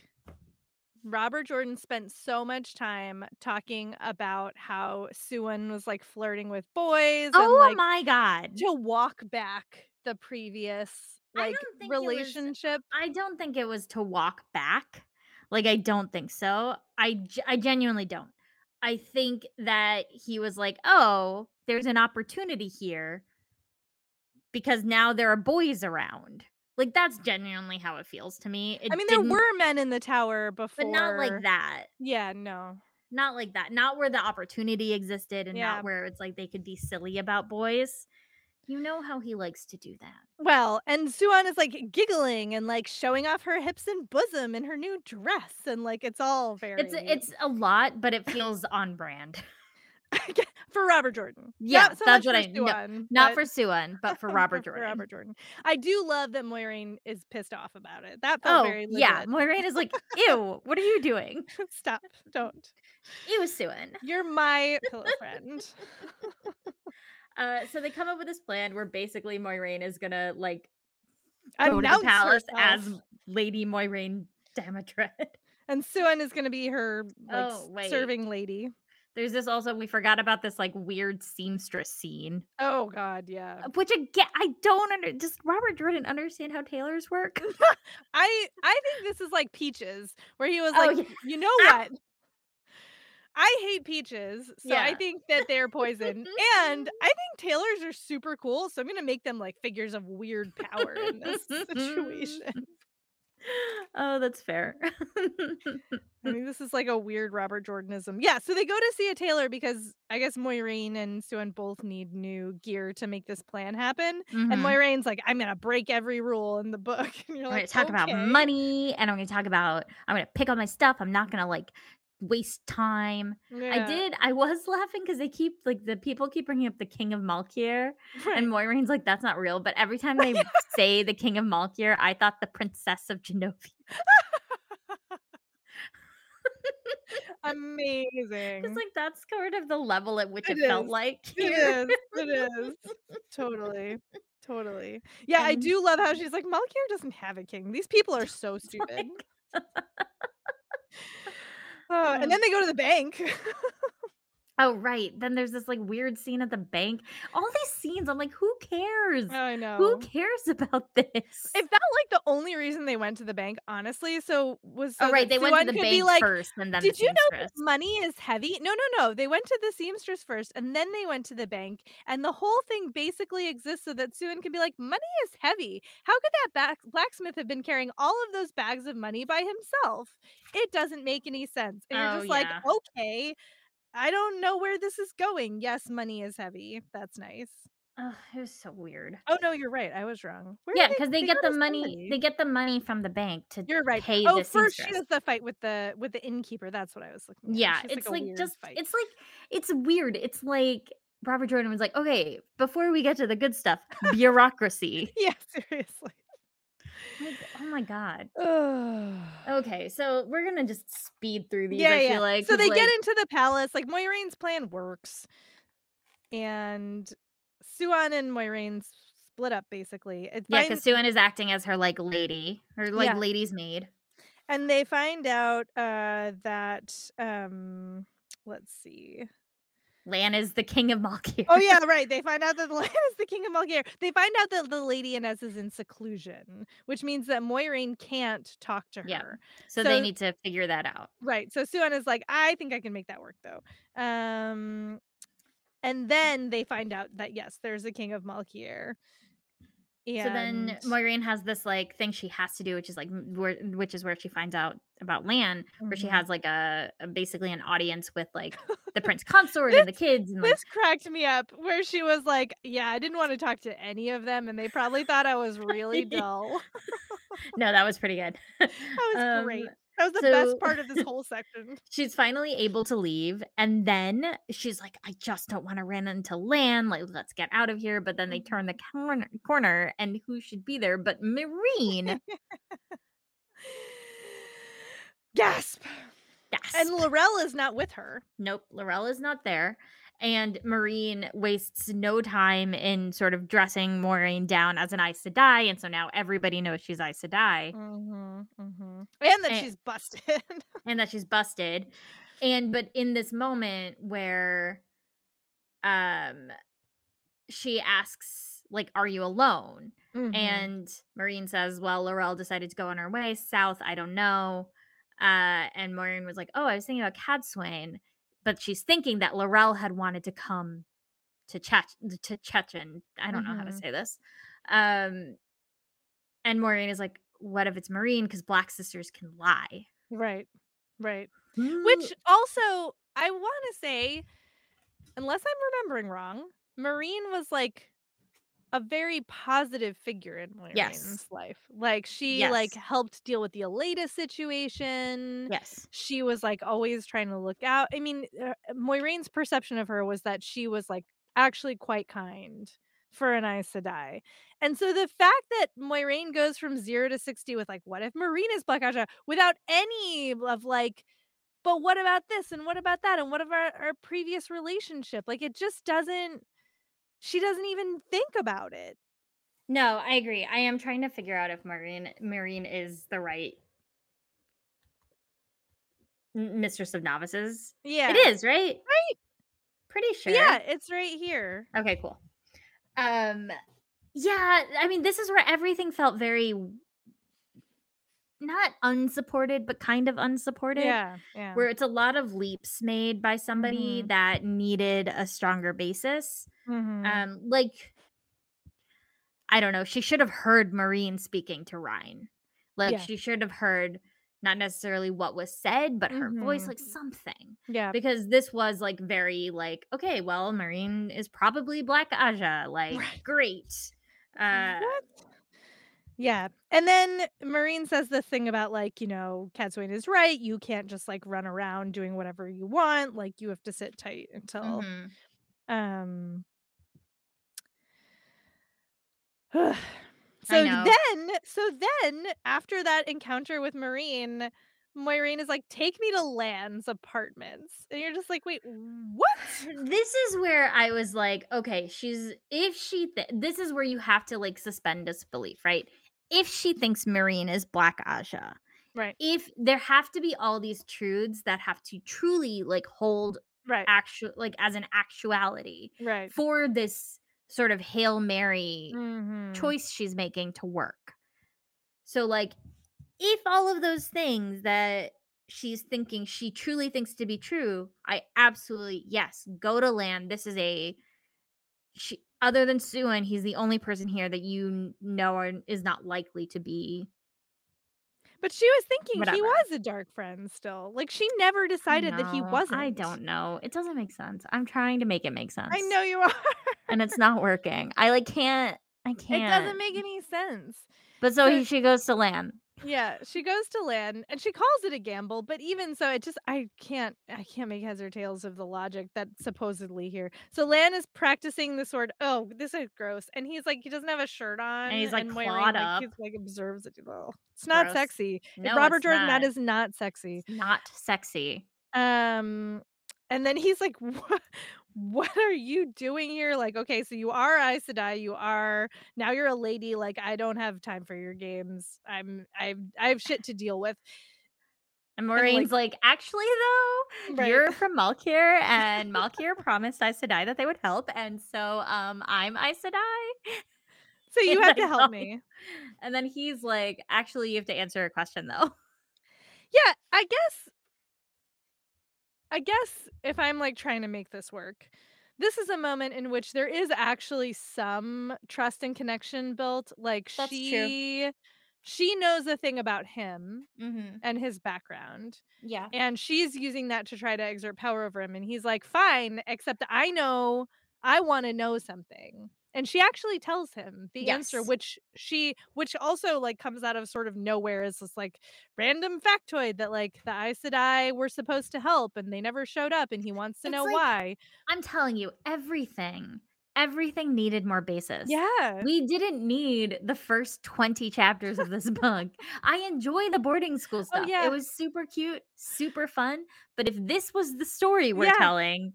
Robert Jordan spent so much time talking about how Siuan was like flirting with boys? Oh, and, like, my God. To walk back the previous like relationship. I don't think it was to walk back. Like, I don't think so. I genuinely don't. I think that he was like, oh, there's an opportunity here because now there are boys around. Like, that's genuinely how it feels to me. I mean, there were men in the tower before. But not like that. Yeah, no. Not like that. Not where the opportunity existed and not where it's like they could be silly about boys. You know how he likes to do that. Well, and Siuan is like giggling and like showing off her hips and bosom in her new dress. And like, it's all very... It's a lot, but it feels on brand. For Robert Jordan. Yeah, so that's what I mean. No, not for Siuan, but for Robert Jordan. For Robert Jordan. I do love that Moiraine is pissed off about it. That felt very legit. Yeah, Moiraine is like, ew, what are you doing? Stop. Don't. Ew, Siuan. You're my pillow friend. So they come up with this plan where basically Moiraine is going to like go to the palace as Lady Moiraine Damodred. And Siuan is going to be her like serving lady. There's this also, we forgot about this like weird seamstress scene. Oh God, yeah. Which again, I don't does Robert Jordan understand how tailors work? I think this is like Peaches, where he was like, you know what? I hate peaches, so I think that they're poison. And I think tailors are super cool, so I'm going to make them like figures of weird power in this situation. Oh, that's fair. I mean, this is like a weird Robert Jordanism. Yeah, so they go to see a tailor because I guess Moiraine and Siuan both need new gear to make this plan happen. Mm-hmm. And Moiraine's like, I'm going to break every rule in the book. And you're like, I'm going to talk about money, and I'm going to talk about, I'm going to pick up my stuff. I'm not going to like waste time. Yeah. I was laughing because they keep like the people keep bringing up the King of Malkier, and Moiraine's like, that's not real. But every time they say the King of Malkier, I thought the Princess of Genovia. Amazing. It's like that's sort of the level at which it felt like. Here. It is. Totally. Yeah, I do love how she's like, Malkier doesn't have a king. These people are so stupid. Oh, and then they go to the bank. Oh, right. Then there's this like weird scene at the bank. All these scenes, I'm like, who cares? Oh, I know. Who cares about this? It felt like the only reason they went to the bank, honestly. They went to the bank first, and then did you know that money is heavy? No. They went to the seamstress first, and then they went to the bank. And the whole thing basically exists so that Siuan can be like, money is heavy. How could that blacksmith have been carrying all of those bags of money by himself? It doesn't make any sense. And you're just like, okay. I don't know where this is going. Yes, money is heavy. That's nice. Oh, it was so weird. Oh no, you're right. I was wrong. Because they get the money. They get the money from the bank to pay the seamstress. Oh, first she has the fight with the innkeeper. That's what I was looking at. Yeah, it's like just fight. It's like it's weird. It's like Robert Jordan was like, okay, before we get to the good stuff, bureaucracy. Yeah, seriously. Like, oh my God. Okay, so we're gonna just speed through these. Yeah, I feel like. So they get into the palace. Like Moiraine's plan works, and Siuan and Moiraine split up basically. Because Siuan is acting as her like lady, her like lady's maid, and they find out that let's see. Lan is the king of Malkier. Oh yeah, right. They find out that Lan is the king of Malkier. They find out that the Lady Ines is in seclusion, which means that Moiraine can't talk to her. Yeah. So they need to figure that out. Right. So Siuan is like, I think I can make that work though. And then they find out that yes, there's a king of Malkier. And... So then Moiraine has this like thing she has to do, which is like where she finds out about Lan, where she has like a basically an audience with like the prince consort and the kids. And, this cracked me up where she was like, yeah, I didn't want to talk to any of them and they probably thought I was really dull. No, that was pretty good. That was great. That was the best part of this whole section. She's finally able to leave. And then she's like, I just don't want to run into Lan. Like, let's get out of here. But then they turn the corner and who should be there but Merean. Gasp. And Larelle is not with her. Nope. Larelle is not there. And Merean wastes no time in sort of dressing Moiraine down as an Aes Sedai. And so now everybody knows she's Aes Sedai. And she's busted. But in this moment where she asks, like, are you alone? Mm-hmm. And Merean says, well, Larelle decided to go on her way south. I don't know. And Moiraine was like, oh, I was thinking about Cadsuane. But she's thinking that Larelle had wanted to come to Chechen. I don't know how to say this. And Moiraine is like, what if it's Merean? Because Black sisters can lie. Right. Right. Ooh. Which also, I want to say, unless I'm remembering wrong, Merean was like a very positive figure in Moiraine's life. Like she like helped deal with the Aleda situation. Yes. She was like always trying to look out. I mean, Moiraine's perception of her was that she was like actually quite kind for an Aes Sedai. And so the fact that Moiraine goes from 0 to 60 with like, what if Merean is Black Ajah, without any of like, but what about this? And what about that? And what about our previous relationship? Like, it just doesn't, she doesn't even think about it. No, I agree. I am trying to figure out if Merean is the right Mistress of Novices. Yeah. It is, right? Right. Pretty sure. Yeah, it's right here. Okay, cool. Yeah, I mean, this is where everything felt very not unsupported, but kind of unsupported. Yeah, yeah. Where it's a lot of leaps made by somebody that needed a stronger basis. Mm-hmm. Like, I don't know, she should have heard Merean speaking to Rhine. Like, she should have heard not necessarily what was said, but her voice, like something. Yeah. Because this was like very like, okay, well, Merean is probably Black Ajah. Like, great. What? Yeah. And then Merean says this thing about like, you know, Cadsuane is right. You can't just like run around doing whatever you want. Like, you have to sit tight until so then after that encounter with Merean, Moiraine is like, take me to Lan's apartments. And you're just like, wait, what? This is where I was like, okay, this is where you have to like suspend disbelief, right? If she thinks Merean is Black Ajah, right? If there have to be all these truths that have to truly like hold as an actuality for this sort of Hail Mary choice she's making to work. So like, if all of those things that she's thinking she truly thinks to be true, I absolutely, go to Lan. This is other than Siuan, he's the only person here that you know is not likely to be. But she was thinking he was a dark friend still. Like, she never decided that he wasn't. I don't know. It doesn't make sense. I'm trying to make it make sense. I know you are. And it's not working. I like can't. It doesn't make any sense. But she goes to Lan. Yeah, she goes to Lan and she calls it a gamble, but even so, it just I can't make heads or tails of the logic that's supposedly here. So Lan is practicing the sword. Oh, this is gross. And he's like, he doesn't have a shirt on. And he's like clawed up. He's like observes it. Oh, it's not gross. Sexy. No, Robert Jordan, that is not sexy. Not sexy. And then he's like, what are you doing here? Like, okay, so you are Aes Sedai, now you're a lady. Like, I don't have time for your games. I have shit to deal with. And Maureen's like, actually though, you're from Malkier, and Malkier promised Aes Sedai that they would help, and so I'm Aes Sedai. So you have to help me. And then he's like, actually, you have to answer a question though. Yeah, I guess if I'm like trying to make this work, this is a moment in which there is actually some trust and connection built. Like, she knows a thing about him and his background. Yeah. And she's using that to try to exert power over him. And he's like, fine, except I know I want to know something. And she actually tells him the answer, which also like comes out of sort of nowhere, is this like random factoid that like the Aes Sedai were supposed to help and they never showed up, and he wants to know why. I'm telling you, everything needed more basis. Yeah. We didn't need the first 20 chapters of this book. I enjoy the boarding school stuff. Oh, yeah. It was super cute, super fun. But if this was the story we're telling,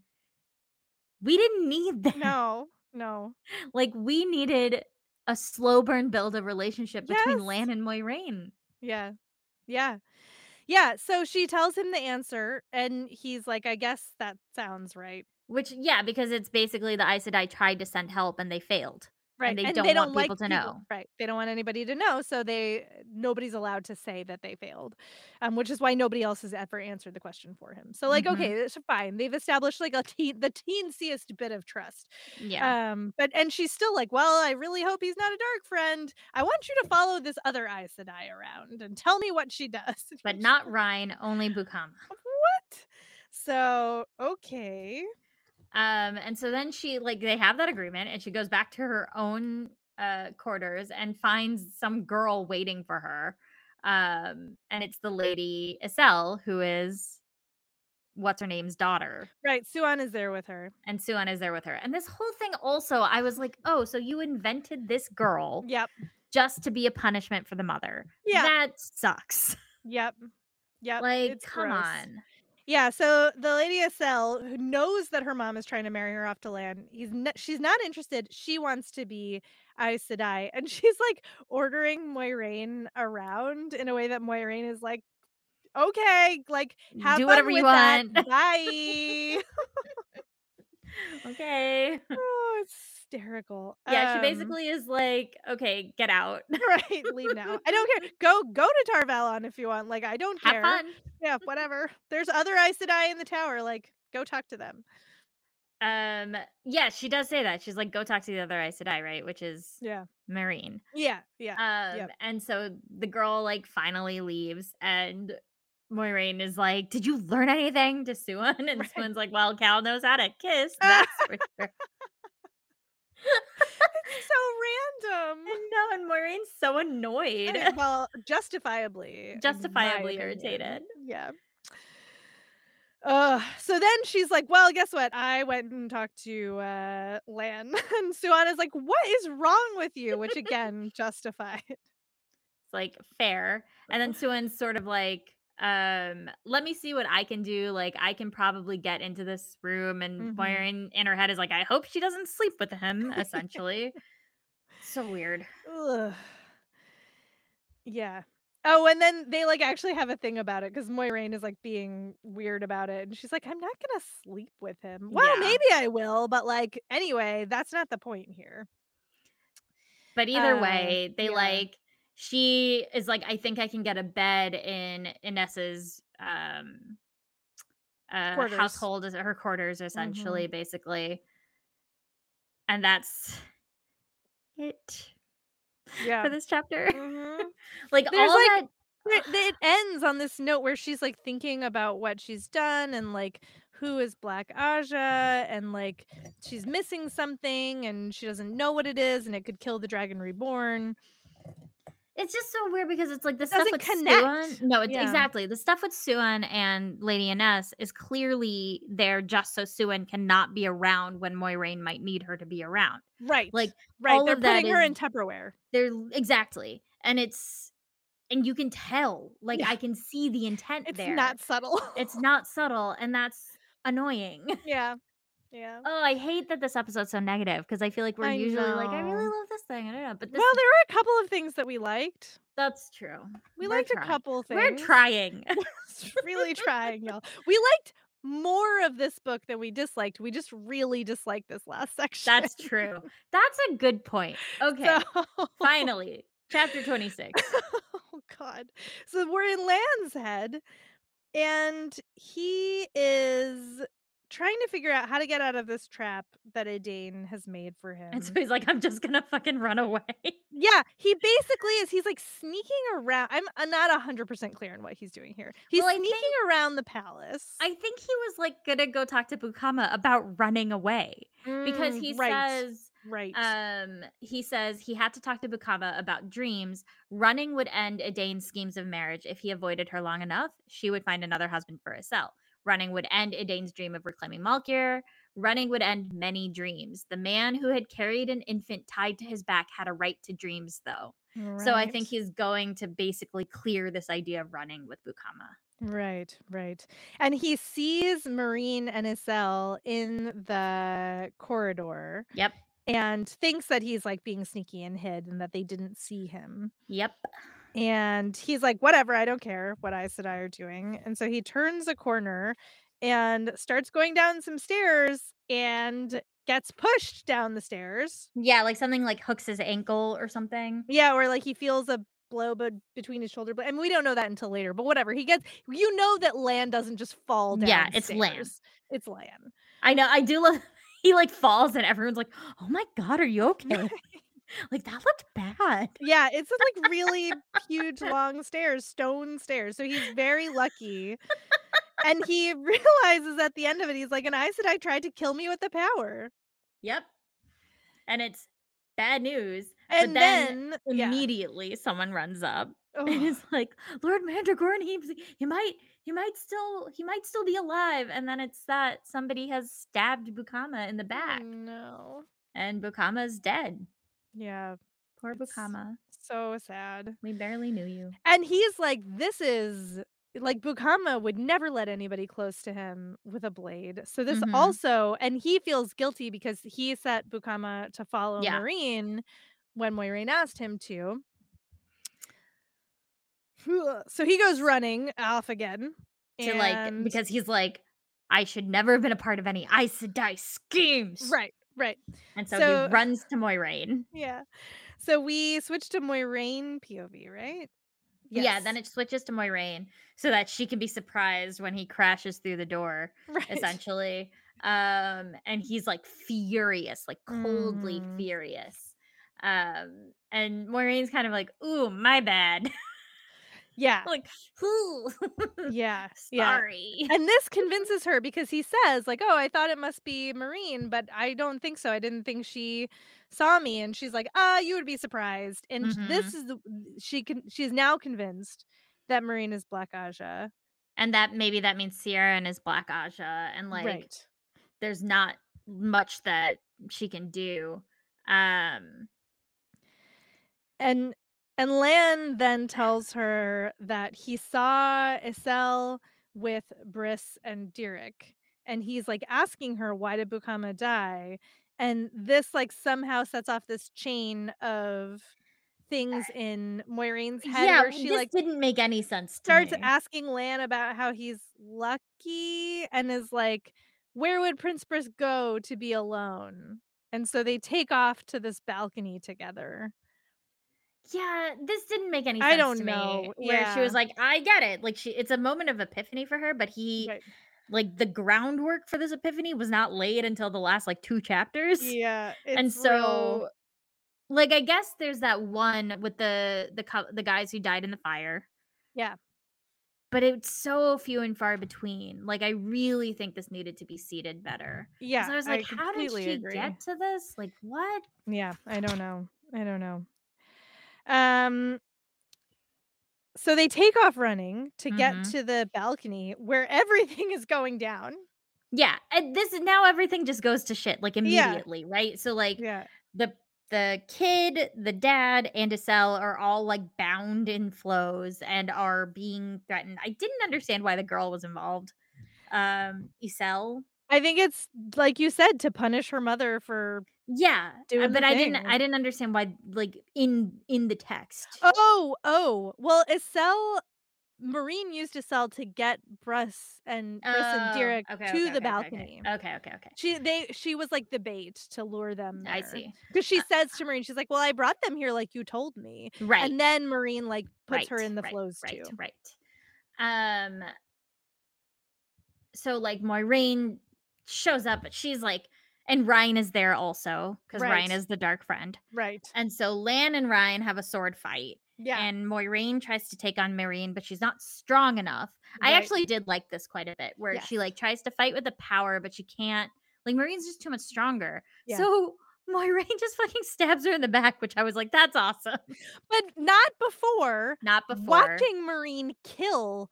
we didn't need that. No. Like, we needed a slow burn build a relationship between Lan and Moiraine. Yeah. Yeah. Yeah. So she tells him the answer, and he's like, I guess that sounds right. Which, because it's basically the Aes Sedai tried to send help and they failed. Right. And they don't want people to know. Right. They don't want anybody to know. So nobody's allowed to say that they failed, which is why nobody else has ever answered the question for him. So like, okay, it's fine. They've established like the teensiest bit of trust. Yeah. And she's still like, well, I really hope he's not a dark friend. I want you to follow this other Aes Sedai around and tell me what she does. But not Rhine, only Bukama. What? So, okay. And so then she, like, they have that agreement and she goes back to her own quarters and finds some girl waiting for her. And it's the Lady Iselle, who is what's her name's daughter. Right. Siuan is there with her. And this whole thing also, I was like, oh, so you invented this girl. Yep. Just to be a punishment for the mother. Yeah. That sucks. Yep. Like, it's come gross. On. Yeah, so the Lady Iselle, who knows that her mom is trying to marry her off to Lan, she's not interested. She wants to be Aes Sedai. And she's, like, ordering Moiraine around in a way that Moiraine is like, okay, like, have do whatever you want. That. Bye. Okay. Oh, it's hysterical. Yeah, she basically is like, okay, get out. Right, leave now. I don't care. Go to Tar Valon if you want. Like, I don't care. Have fun. Yeah, whatever. There's other Aes Sedai in the tower. Like, go talk to them. Yeah, she does say that. She's like, go talk to the other Aes Sedai, right? Which is Merean. Yeah. And so the girl like finally leaves and Moiraine is like, did you learn anything to Siuan? And Siuan's like, well, Cal knows how to kiss. That's for sure. It's so random. I know, and Maureen's so annoyed. Well, justifiably irritated. Yeah. So then she's like, well, guess what? I went and talked to Lan. And Siuana's like, what is wrong with you? Which again, justified. It's like, fair. And then Siuan's sort of like, let me see what I can do. Like, I can probably get into this room. And Moiraine in her head is like, I hope she doesn't sleep with him, essentially. So weird. Ugh. Yeah. Oh, and then they like actually have a thing about it because Moiraine is like being weird about it. And she's like, I'm not gonna sleep with him. Well, maybe I will, but like anyway, that's not the point here. But either way, they like she is like, I think I can get a bed in Ines's household, her quarters, essentially, basically. And that's it for this chapter. Like, there's all like, that... It ends on this note where she's, like, thinking about what she's done and, like, who is Black Ajah, and like she's missing something and she doesn't know what it is and it could kill the Dragon Reborn. It's just so weird because it's like the stuff with Siuan. No, it's exactly. The stuff with Siuan and Lady Ines is clearly there just so Siuan cannot be around when Moiraine might need her to be around. Right. Like, right. They're putting her in Tupperware. They're exactly. And it's, and you can tell, like, I can see the intent there. It's not subtle. It's not subtle. And that's annoying. Yeah. Oh, I hate that this episode's so negative because I feel like we're usually like, I really love this thing. I don't know. But this there were a couple of things that we liked. That's true. We liked a couple things. We're trying. We're really trying, y'all. We liked more of this book than we disliked. We just really disliked this last section. That's true. That's a good point. Okay. So... Finally, chapter 26. Oh, God. So we're in Lan's head and he is... trying to figure out how to get out of this trap that Edeyn has made for him. And so he's like, I'm just gonna fucking run away. Yeah, he basically is. He's like sneaking around. I'm not 100% clear on what he's doing here. He's sneaking around the palace. I think he was like gonna go talk to Bukama about running away because he says... Right. He says he had to talk to Bukama about dreams. Running would end Edeyn's schemes of marriage. If he avoided her long enough, she would find another husband for herself. Running would end Edeyn's dream of reclaiming Malkier. Running would end many dreams. The man who had carried an infant tied to his back had a right to dreams, though. Right. So I think he's going to basically clear this idea of running with Bukama. Right. And he sees Merean and Iselle in the corridor. Yep. And thinks that he's like being sneaky and hid and that they didn't see him. Yep. And he's like, whatever, I don't care what Aes Sedai are doing. And so he turns a corner and starts going down some stairs and gets pushed down the stairs. Yeah, like something like hooks his ankle or something. Yeah, or like he feels a blow between his shoulder. I mean, we don't know that until later, but whatever. He gets, you know, that Lan doesn't just fall down. Yeah, it's Lan. It's Lan. I know. I do love, he like falls and everyone's like, oh my God, are you okay? Like, that looked bad. Yeah, it's like really huge, long stairs, stone stairs. So he's very lucky. And he realizes at the end of it, he's like, an Aes Sedai tried to kill me with the power. Yep. And it's bad news. And but then immediately someone runs up and is like, Lord Mandragoran, he might still be alive. And then it's that somebody has stabbed Bukama in the back. No. And Bukama's dead. Yeah. Poor Bukama. So sad. We barely knew you. And he's like, this is like, Bukama would never let anybody close to him with a blade. So this also, and he feels guilty because he set Bukama to follow Merean when Moiraine asked him to. So he goes running off again. To like, because he's like, I should never have been a part of any Aes Sedai schemes. Right. Right. And so he runs to Moiraine. Yeah. So we switch to Moiraine POV, right? Yes. Yeah, then it switches to Moiraine so that she can be surprised when he crashes through the door, essentially. And he's like furious, like coldly furious. And Moiraine's kind of like, ooh, my bad. Yeah. Like, who? Yeah. Sorry. Yeah. And this convinces her because he says, like, oh, I thought it must be Merean, but I don't think so. I didn't think she saw me. And she's like, you would be surprised. And this is she's now convinced that Merean is Black Ajah. And that maybe that means Ciaran is Black Ajah. And like, there's not much that she can do. And Lan then tells her that he saw Iselle with Brys and Diryk. And he's like asking her, why did Bukama die? And this like somehow sets off this chain of things in Moiraine's head. Yeah, where she this like didn't make any sense to me. Asking Lan about how he's lucky and is like, where would Prince Brys go to be alone? And so they take off to this balcony together. Yeah, this didn't make any sense to me. I don't know. Where she was like, I get it. Like, it's a moment of epiphany for her, but he, like, the groundwork for this epiphany was not laid until the last, like, 2 chapters. Yeah. And so, like, I guess there's that one with the guys who died in the fire. Yeah. But it's so few and far between. Like, I really think this needed to be seeded better. Yeah. Because I was like, how did she get to this? Like, what? Yeah, I don't know. So they take off running to get to the balcony where everything is going down. Yeah. And this is now everything just goes to shit like immediately. Yeah. Right. So like the kid, the dad and Iselle are all like bound in flows and are being threatened. I didn't understand why the girl was involved. Iselle. I think it's like you said, to punish her mother for doing but I didn't understand why, like in the text. Well, Iselle, Merean used Iselle to get Brys and Diryk to the balcony. Okay. She was like the bait to lure them there. I see. Because she says to Merean, she's like, well, I brought them here like you told me. Right. And then Merean like puts her in the flows too. Right. So like Moiraine shows up, but she's like, and Ryan is there also because Ryan is the dark friend. Right. And so Lan and Ryan have a sword fight. Yeah. And Moiraine tries to take on Merean, but she's not strong enough. Right. I actually did like this quite a bit where she like tries to fight with the power, but she can't. Like Maureen's just too much stronger. Yeah. So Moiraine just fucking stabs her in the back, which I was like, that's awesome. But not before watching Merean kill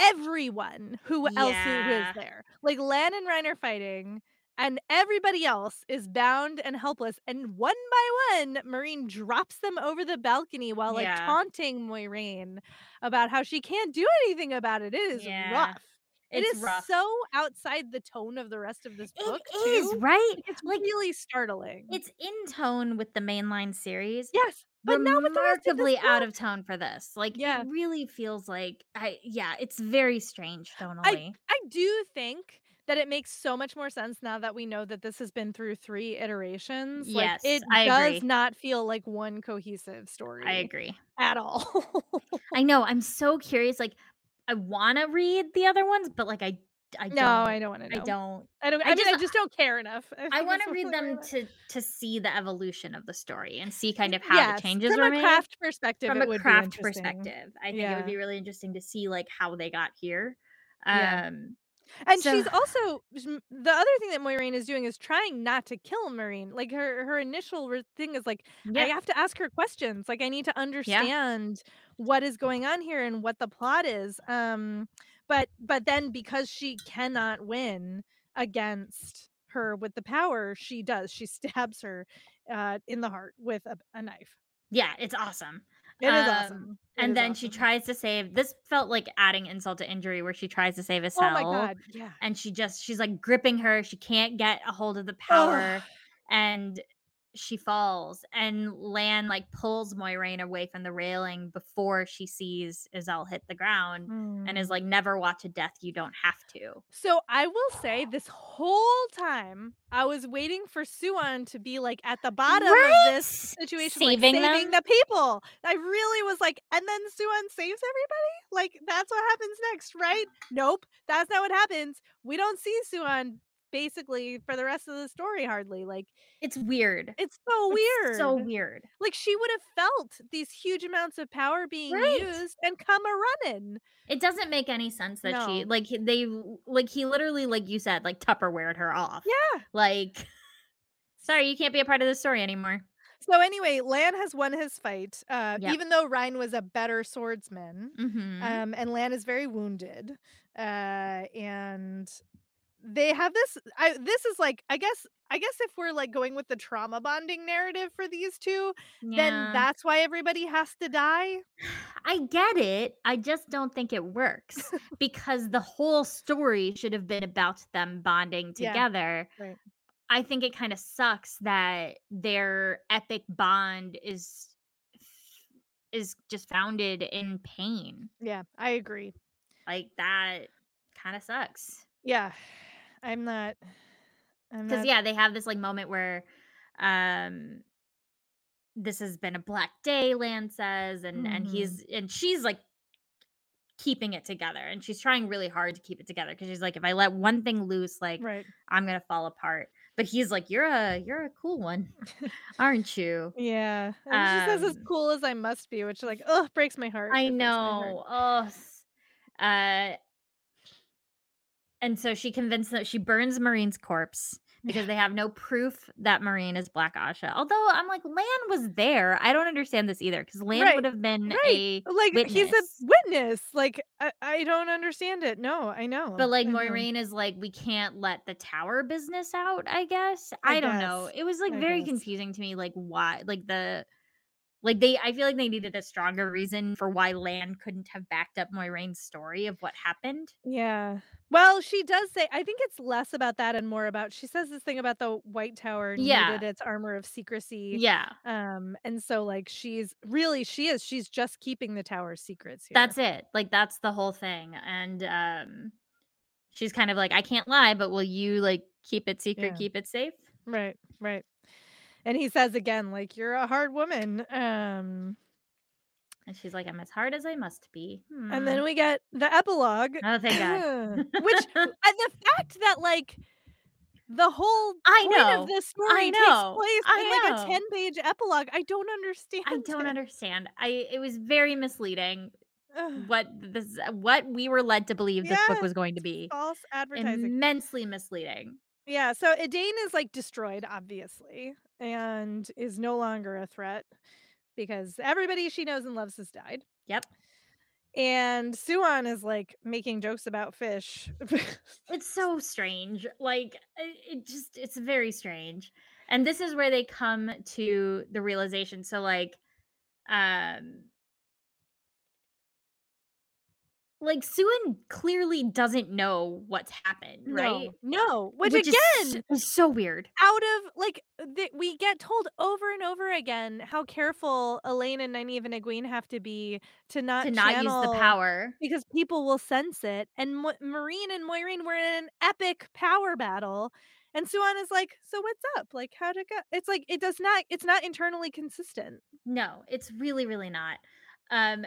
everyone who is there. Like Lan and Ryan are fighting and everybody else is bound and helpless. And one by one, Merean drops them over the balcony while like taunting Moiraine about how she can't do anything about it. It is rough. It is rough. So outside the tone of the rest of this book. It is, right? It's like, really startling. It's in tone with the mainline series. Yes. But now with the remarkably out of tone for this. Like, yeah. It really feels like it's very strange tonally. I do think that it makes so much more sense now that we know that this has been through 3 iterations. Yes, like, I agree. Not feel like one cohesive story. I agree. At all. I know. I'm so curious. Like, I want to read the other ones, but like, I don't want to know. I just don't care enough. I want to read them to see the evolution of the story and see kind of how the changes were made. From a craft perspective, I think it would be really interesting to see like how they got here. And she's also, the other thing that Moiraine is doing is trying not to kill Merean. Like her initial thing is like, I have to ask her questions. Like I need to understand what is going on here and what the plot is. But then because she cannot win against her with the power, she does. She stabs her in the heart with a knife. Yeah, it's awesome. It is awesome. She tries to save. This felt like adding insult to injury, where she tries to save Iselle. Oh my god! Yeah. And she's like gripping her. She can't get a hold of the power, and she falls. And Lan like pulls Moiraine away from the railing before she sees Iselle hit the ground, and is like, "Never watch a death you don't have to." So I will say, this whole time I was waiting for Siuan to be like at the bottom of this situation, saving the people. I really was like, and then Siuan saves everybody? Like, that's what happens next, right? Nope, that's not what happens. We don't see Siuan basically for the rest of the story, hardly. Like, it's weird. It's so weird. Like, she would have felt these huge amounts of power being used and come a running. It doesn't make any sense that she he literally, like you said, like Tupperwared her off. Yeah. Like, sorry, you can't be a part of this story anymore. So anyway, Lan has won his fight, even though Ryan was a better swordsman, and Lan is very wounded, and they have this. This is like, I guess if we're like going with the trauma bonding narrative for these two, then that's why everybody has to die. I get it. I just don't think it works because the whole story should have been about them bonding together. Yeah, right. I think it kind of sucks that their epic bond is just founded in pain. Yeah, I agree. Like, that kind of sucks. Yeah. They have this like moment where this has been a black day, Lan says, and she's like keeping it together, and she's trying really hard to keep it together because she's like, if I let one thing loose, like I'm gonna fall apart. But he's like, you're a cool one, aren't you? Yeah. And she says, as cool as I must be, which like, breaks my heart. I know. And so she convinced that she burns Merean's corpse because they have no proof that Merean is Black Ajah. Although I'm like, Lan was there. I don't understand this either because Lan would have been a witness. He's a witness. Like, I don't understand it. No, I know. But like, Moiraine is like, we can't let the tower business out, I guess. I don't know. It was like very confusing to me. Like, why? Like I feel like they needed a stronger reason for why Lan couldn't have backed up Moiraine's story of what happened. Yeah. Well, she does say, I think it's less about that and more about, she says this thing about the White Tower needed its armor of secrecy. Yeah. And so like, she's just keeping the tower's secrets here. That's it. Like, that's the whole thing. And she's kind of like, I can't lie, but will you like keep it secret, keep it safe? Right. And he says again, like, you're a hard woman. And she's like, I'm as hard as I must be. And then we get the epilogue. Oh, thank God. Which, and the fact that, like, the whole point of this story takes place in, like, a 10-page epilogue. I don't understand. It was very misleading what we were led to believe this book was going to be. False advertising. Immensely misleading. Yeah, so Edeyn is, like, destroyed, obviously, and is no longer a threat because everybody she knows and loves has died. Yep. And Siuan is, like, making jokes about fish. It's so strange. Like, it's very strange. And this is where they come to the realization. So, like, like, Siuan clearly doesn't know what's happened, right? No. Which again is so weird. Out of, like, we get told over and over again how careful Elaine and Nynaeve and Egwene have to be to not use the power. Because people will sense it. And Merean and Moiraine were in an epic power battle. And Siuan is like, so what's up? Like, how'd it go? It's like, it's not internally consistent. No, it's really, really not.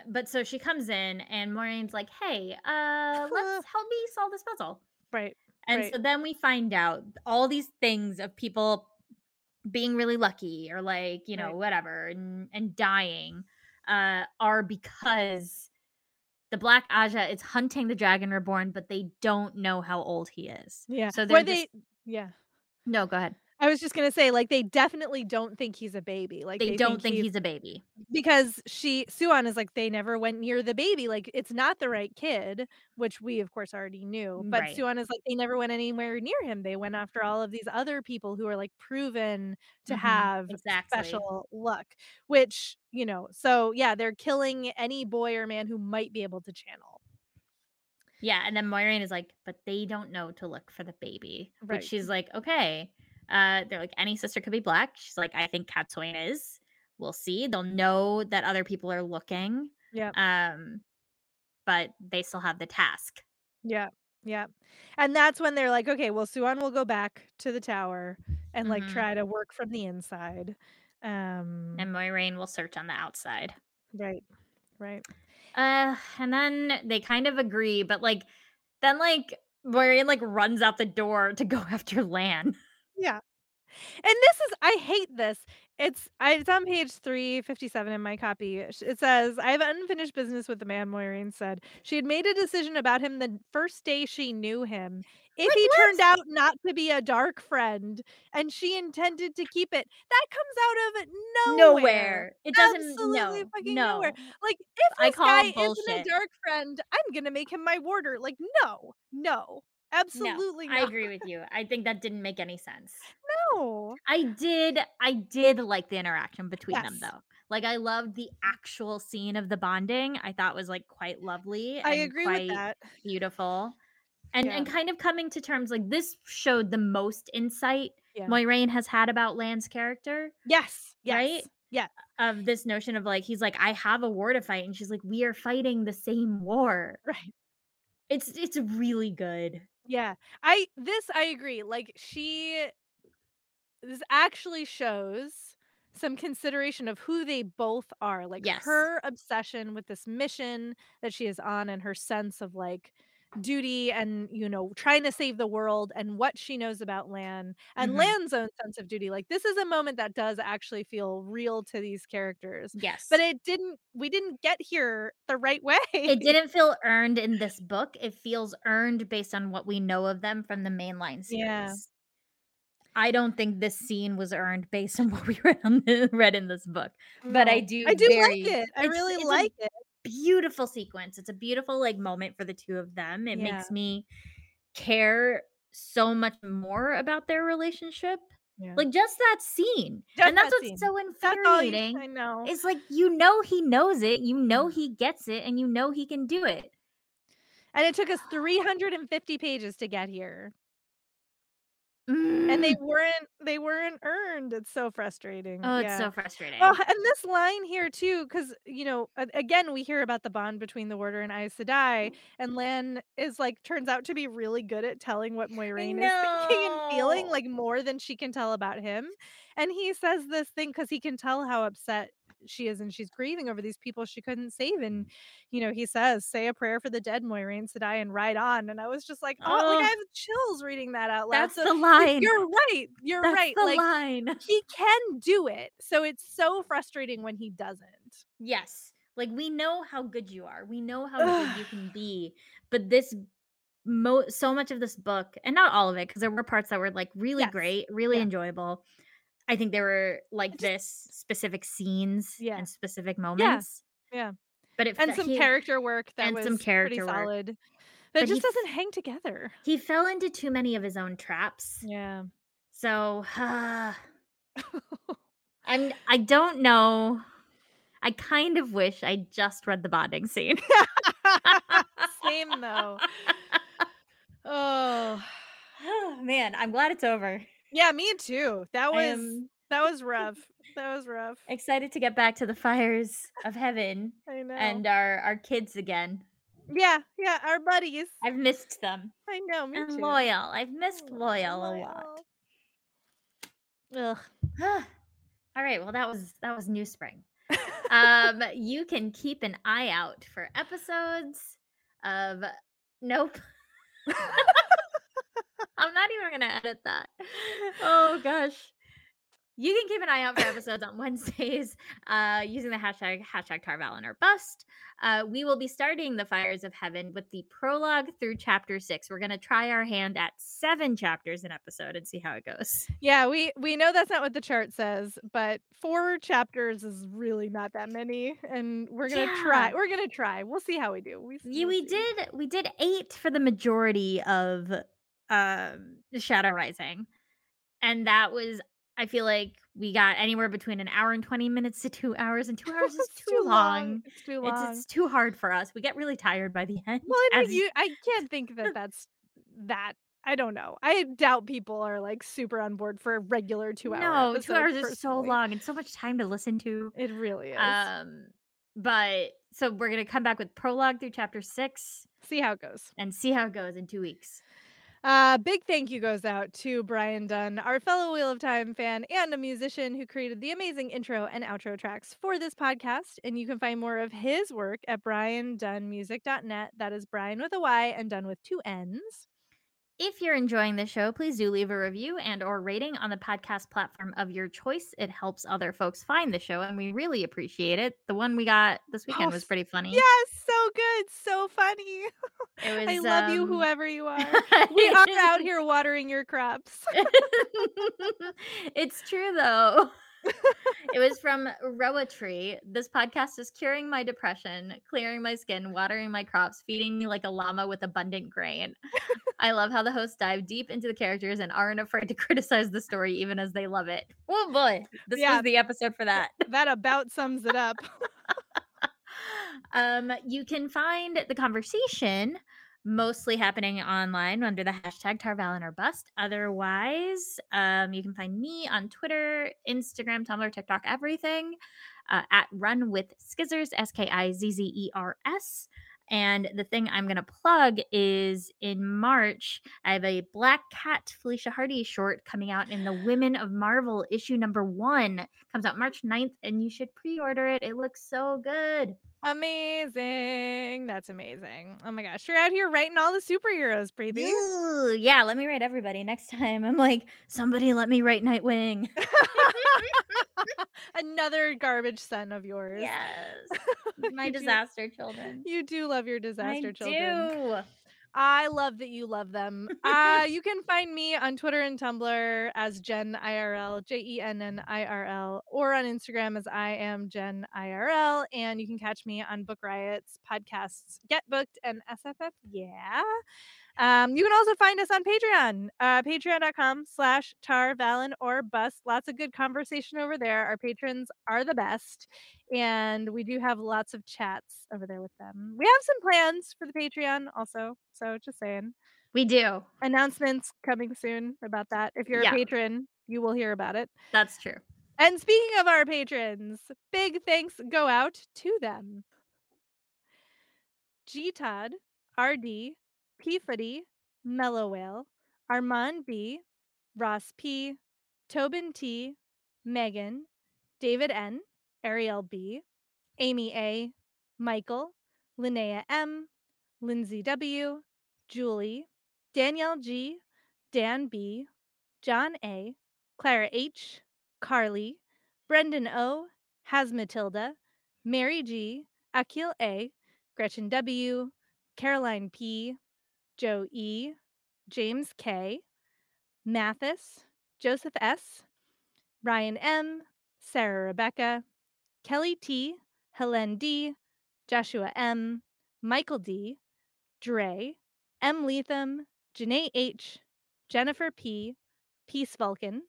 But so she comes in and Maureen's like, hey, let's help me solve this puzzle. Right. And so then we find out all these things of people being really lucky or like, you know, whatever, and dying are because the Black Ajah is hunting the Dragon Reborn, but they don't know how old he is. Yeah. So they're No, go ahead. I was just going to say, like, they definitely don't think he's a baby. Like, they don't think he's a baby. Because Siuan is like, they never went near the baby. Like, it's not the right kid, which we, of course, already knew. But Siuan is like, they never went anywhere near him. They went after all of these other people who are, like, proven to have special luck. Which, you know, so, yeah, they're killing any boy or man who might be able to channel. Yeah, and then Moiraine is like, but they don't know to look for the baby. Right. Which she's like, okay. They're like, any sister could be Black. She's like, I think Cadsuane is. We'll see. They'll know that other people are looking. Yeah. But they still have the task. Yeah. Yeah. And that's when they're like, okay, well, Siuan will go back to the tower and like try to work from the inside. And Moiraine will search on the outside. Right. Right. And then they kind of agree, but like then like Moiraine like runs out the door to go after Lan. Yeah. And this is, I hate this. It's on page 357 in my copy. It says, I have unfinished business with the man Moiraine said. She had made a decision about him the first day she knew him. If he turned out not to be a dark friend and she intended to keep it, that comes out of nowhere. It doesn't. Absolutely fucking nowhere. Like, if this guy isn't a dark friend, I'm going to make him my warder. Like, no. Absolutely not. I agree with you. I think that didn't make any sense. No. I did like the interaction between them though. Like, I loved the actual scene of the bonding. I thought was like quite lovely. And I agree quite with that. Beautiful. And kind of coming to terms, like, this showed the most insight Moiraine has had about Lan's character. Yes. Right? Yeah. Of this notion of like, he's like, I have a war to fight. And she's like, we are fighting the same war. Right. It's really good. Yeah, I agree. Like, this actually shows some consideration of who they both are. Like, her obsession with this mission that she is on and her sense of, like, duty and, you know, trying to save the world and what she knows about Lan and Lan's own sense of duty. Like, this is a moment that does actually feel real to these characters. Yes. But we didn't get here the right way. It didn't feel earned in this book. It feels earned based on what we know of them from the mainline series. Yeah. I don't think this scene was earned based on what we read in this book. No. But I do like it. I really like it. Beautiful sequence. It's a beautiful like moment for the two of them. It makes me care so much more about their relationship. Yeah. Like, just that scene. And that's what's so infuriating. I know. It's like, you know, he knows it, you know, he gets it, and you know, he can do it. And it took us 350 pages to get here. And they weren't earned. It's so frustrating. Oh, it's so frustrating. Oh, and this line here too, because, you know, again, we hear about the bond between the Warder and Aes Sedai, and Lan is like, turns out to be really good at telling what Moiraine is thinking and feeling, like, more than she can tell about him. And he says this thing because he can tell how upset she is and she's grieving over these people she couldn't save. And, you know, he says, say a prayer for the dead, Moiraine Sedai, and ride on. And I was just like, oh, like, I have chills reading that out loud. That's so, the line. You're that's right. The like, line. He can do it. So it's so frustrating when he doesn't. Yes. Like, we know how good you are. We know how good you can be. But this so much of this book, and not all of it, because there were parts that were like really great, really enjoyable. I think there were like this specific scenes and specific moments. Yeah. But it and some character work that was pretty solid. But it just doesn't hang together. He fell into too many of his own traps. Yeah. So I don't know. I kind of wish I just read the bonding scene. Same though. Oh man, I'm glad it's over. Yeah, me too. That was rough. That was rough. Excited to get back to the fires of heaven. I know. And our kids again. Yeah, our buddies. I've missed them. I know, me and too. Loyal. I've missed Loyal a lot. Ugh. All right, well that was New Spring. You can keep an eye out for episodes of Nope. I'm not even going to edit that. Oh, gosh. You can keep an eye out for episodes on Wednesdays using the hashtag Tar Valon or Bust. We will be starting The Fires of Heaven with the prologue through chapter 6. We're going to try our hand at 7 chapters an episode and see how it goes. Yeah, we know that's not what the chart says, but 4 chapters is really not that many, and we're going to try. We're going to try. We'll see how we do. We did 8 for the majority of Shadow Rising, and that was, I feel like we got anywhere between an hour and 20 minutes to 2 hours, and 2 hours is too long. It's too long. It's too hard for us. We get really tired by the end. Well, I can't think that's that. I don't know. I doubt people are like super on board for a regular 2 hours. No, 2 hours personally is so long and so much time to listen to. It really is. But so we're going to come back with prologue through chapter 6. See how it goes in 2 weeks. Big thank you goes out to Brian Dunn, our fellow Wheel of Time fan and a musician who created the amazing intro and outro tracks for this podcast. And you can find more of his work at briandunnmusic.net. That is Brian with a Y and Dunn with 2 N's. If you're enjoying the show, please do leave a review and or rating on the podcast platform of your choice. It helps other folks find the show, and we really appreciate it. The one we got this weekend was pretty funny. Yes, so good. So funny. It was, I love you, whoever you are. We are out here watering your crops. It's true, though. It was from Roetry. This podcast is curing my depression, clearing my skin, watering my crops, feeding me like a llama with abundant grain. I love how the hosts dive deep into the characters and aren't afraid to criticize the story even as they love it. Oh boy, this was the episode for that. That about sums it up. You can find the conversation mostly happening online under the hashtag Tar Valon or Bust. Otherwise, you can find me on Twitter, Instagram, Tumblr, TikTok, everything at Run With Skizzers, SKIZZERS. And the thing I'm going to plug is in March, I have a Black Cat Felicia Hardy short coming out in the Women of Marvel issue #1. Comes out March 9th, and you should pre-order it. It looks so good. Amazing. That's amazing. Oh my gosh. You're out here writing all the superheroes, Preethi. Ooh, yeah, let me write everybody next time. I'm like, somebody let me write Nightwing. Another garbage son of yours. Yes. My disaster children. You do love your disaster children. I do. I love that you love them. You can find me on Twitter and Tumblr as Jen IRL, JENNIRL, or on Instagram as I am Jen IRL. And you can catch me on Book Riot's podcasts Get Booked and SFF. Yeah. You can also find us on Patreon, patreon.com/Tar Valon or Bust. Lots of good conversation over there. Our patrons are the best, and we do have lots of chats over there with them. We have some plans for the Patreon also, so just saying. We do. Announcements coming soon about that. If you're a patron, you will hear about it. That's true. And speaking of our patrons, big thanks go out to them. G. Todd, R.D., P. Footy, Mellow Whale, Armand B, Ross P, Tobin T, Megan, David N, Ariel B, Amy A, Michael, Linnea M, Lindsay W, Julie, Danielle G, Dan B, John A, Clara H, Carly, Brendan O, Hazmatilda, Mary G, Akil A, Gretchen W, Caroline P, Joe E, James K, Mathis, Joseph S, Ryan M, Sarah Rebecca, Kelly T, Helen D, Joshua M, Michael D, Dre, M Leatham, Janae H, Jennifer P, Peace Vulcan,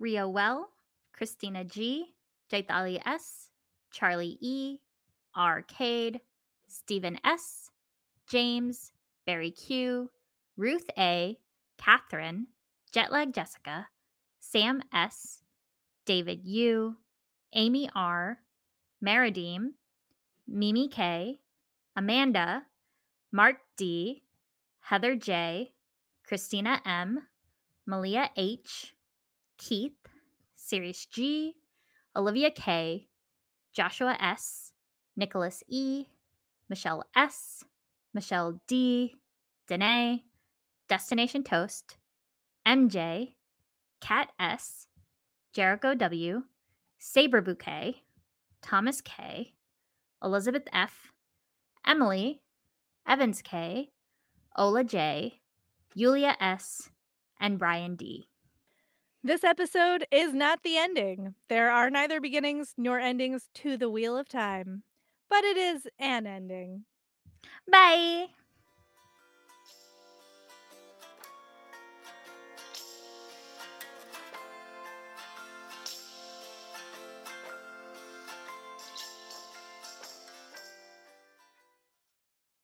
Rio Well, Christina G, Jaithalia S, Charlie E, Arcade, Stephen S., James, Barry Q., Ruth A., Catherine, Jetlag Jessica, Sam S., David U., Amy R., Maradim, Mimi K., Amanda, Mark D., Heather J., Christina M., Malia H., Keith, Sirius G., Olivia K., Joshua S., Nicholas E., Michelle S., Michelle D., Danae, Destination Toast, MJ, Kat S., Jericho W., Saber Bouquet, Thomas K., Elizabeth F., Emily, Evans K., Ola J., Yulia S., and Brian D. This episode is not the ending. There are neither beginnings nor endings to the Wheel of Time, but it is an ending. Bye!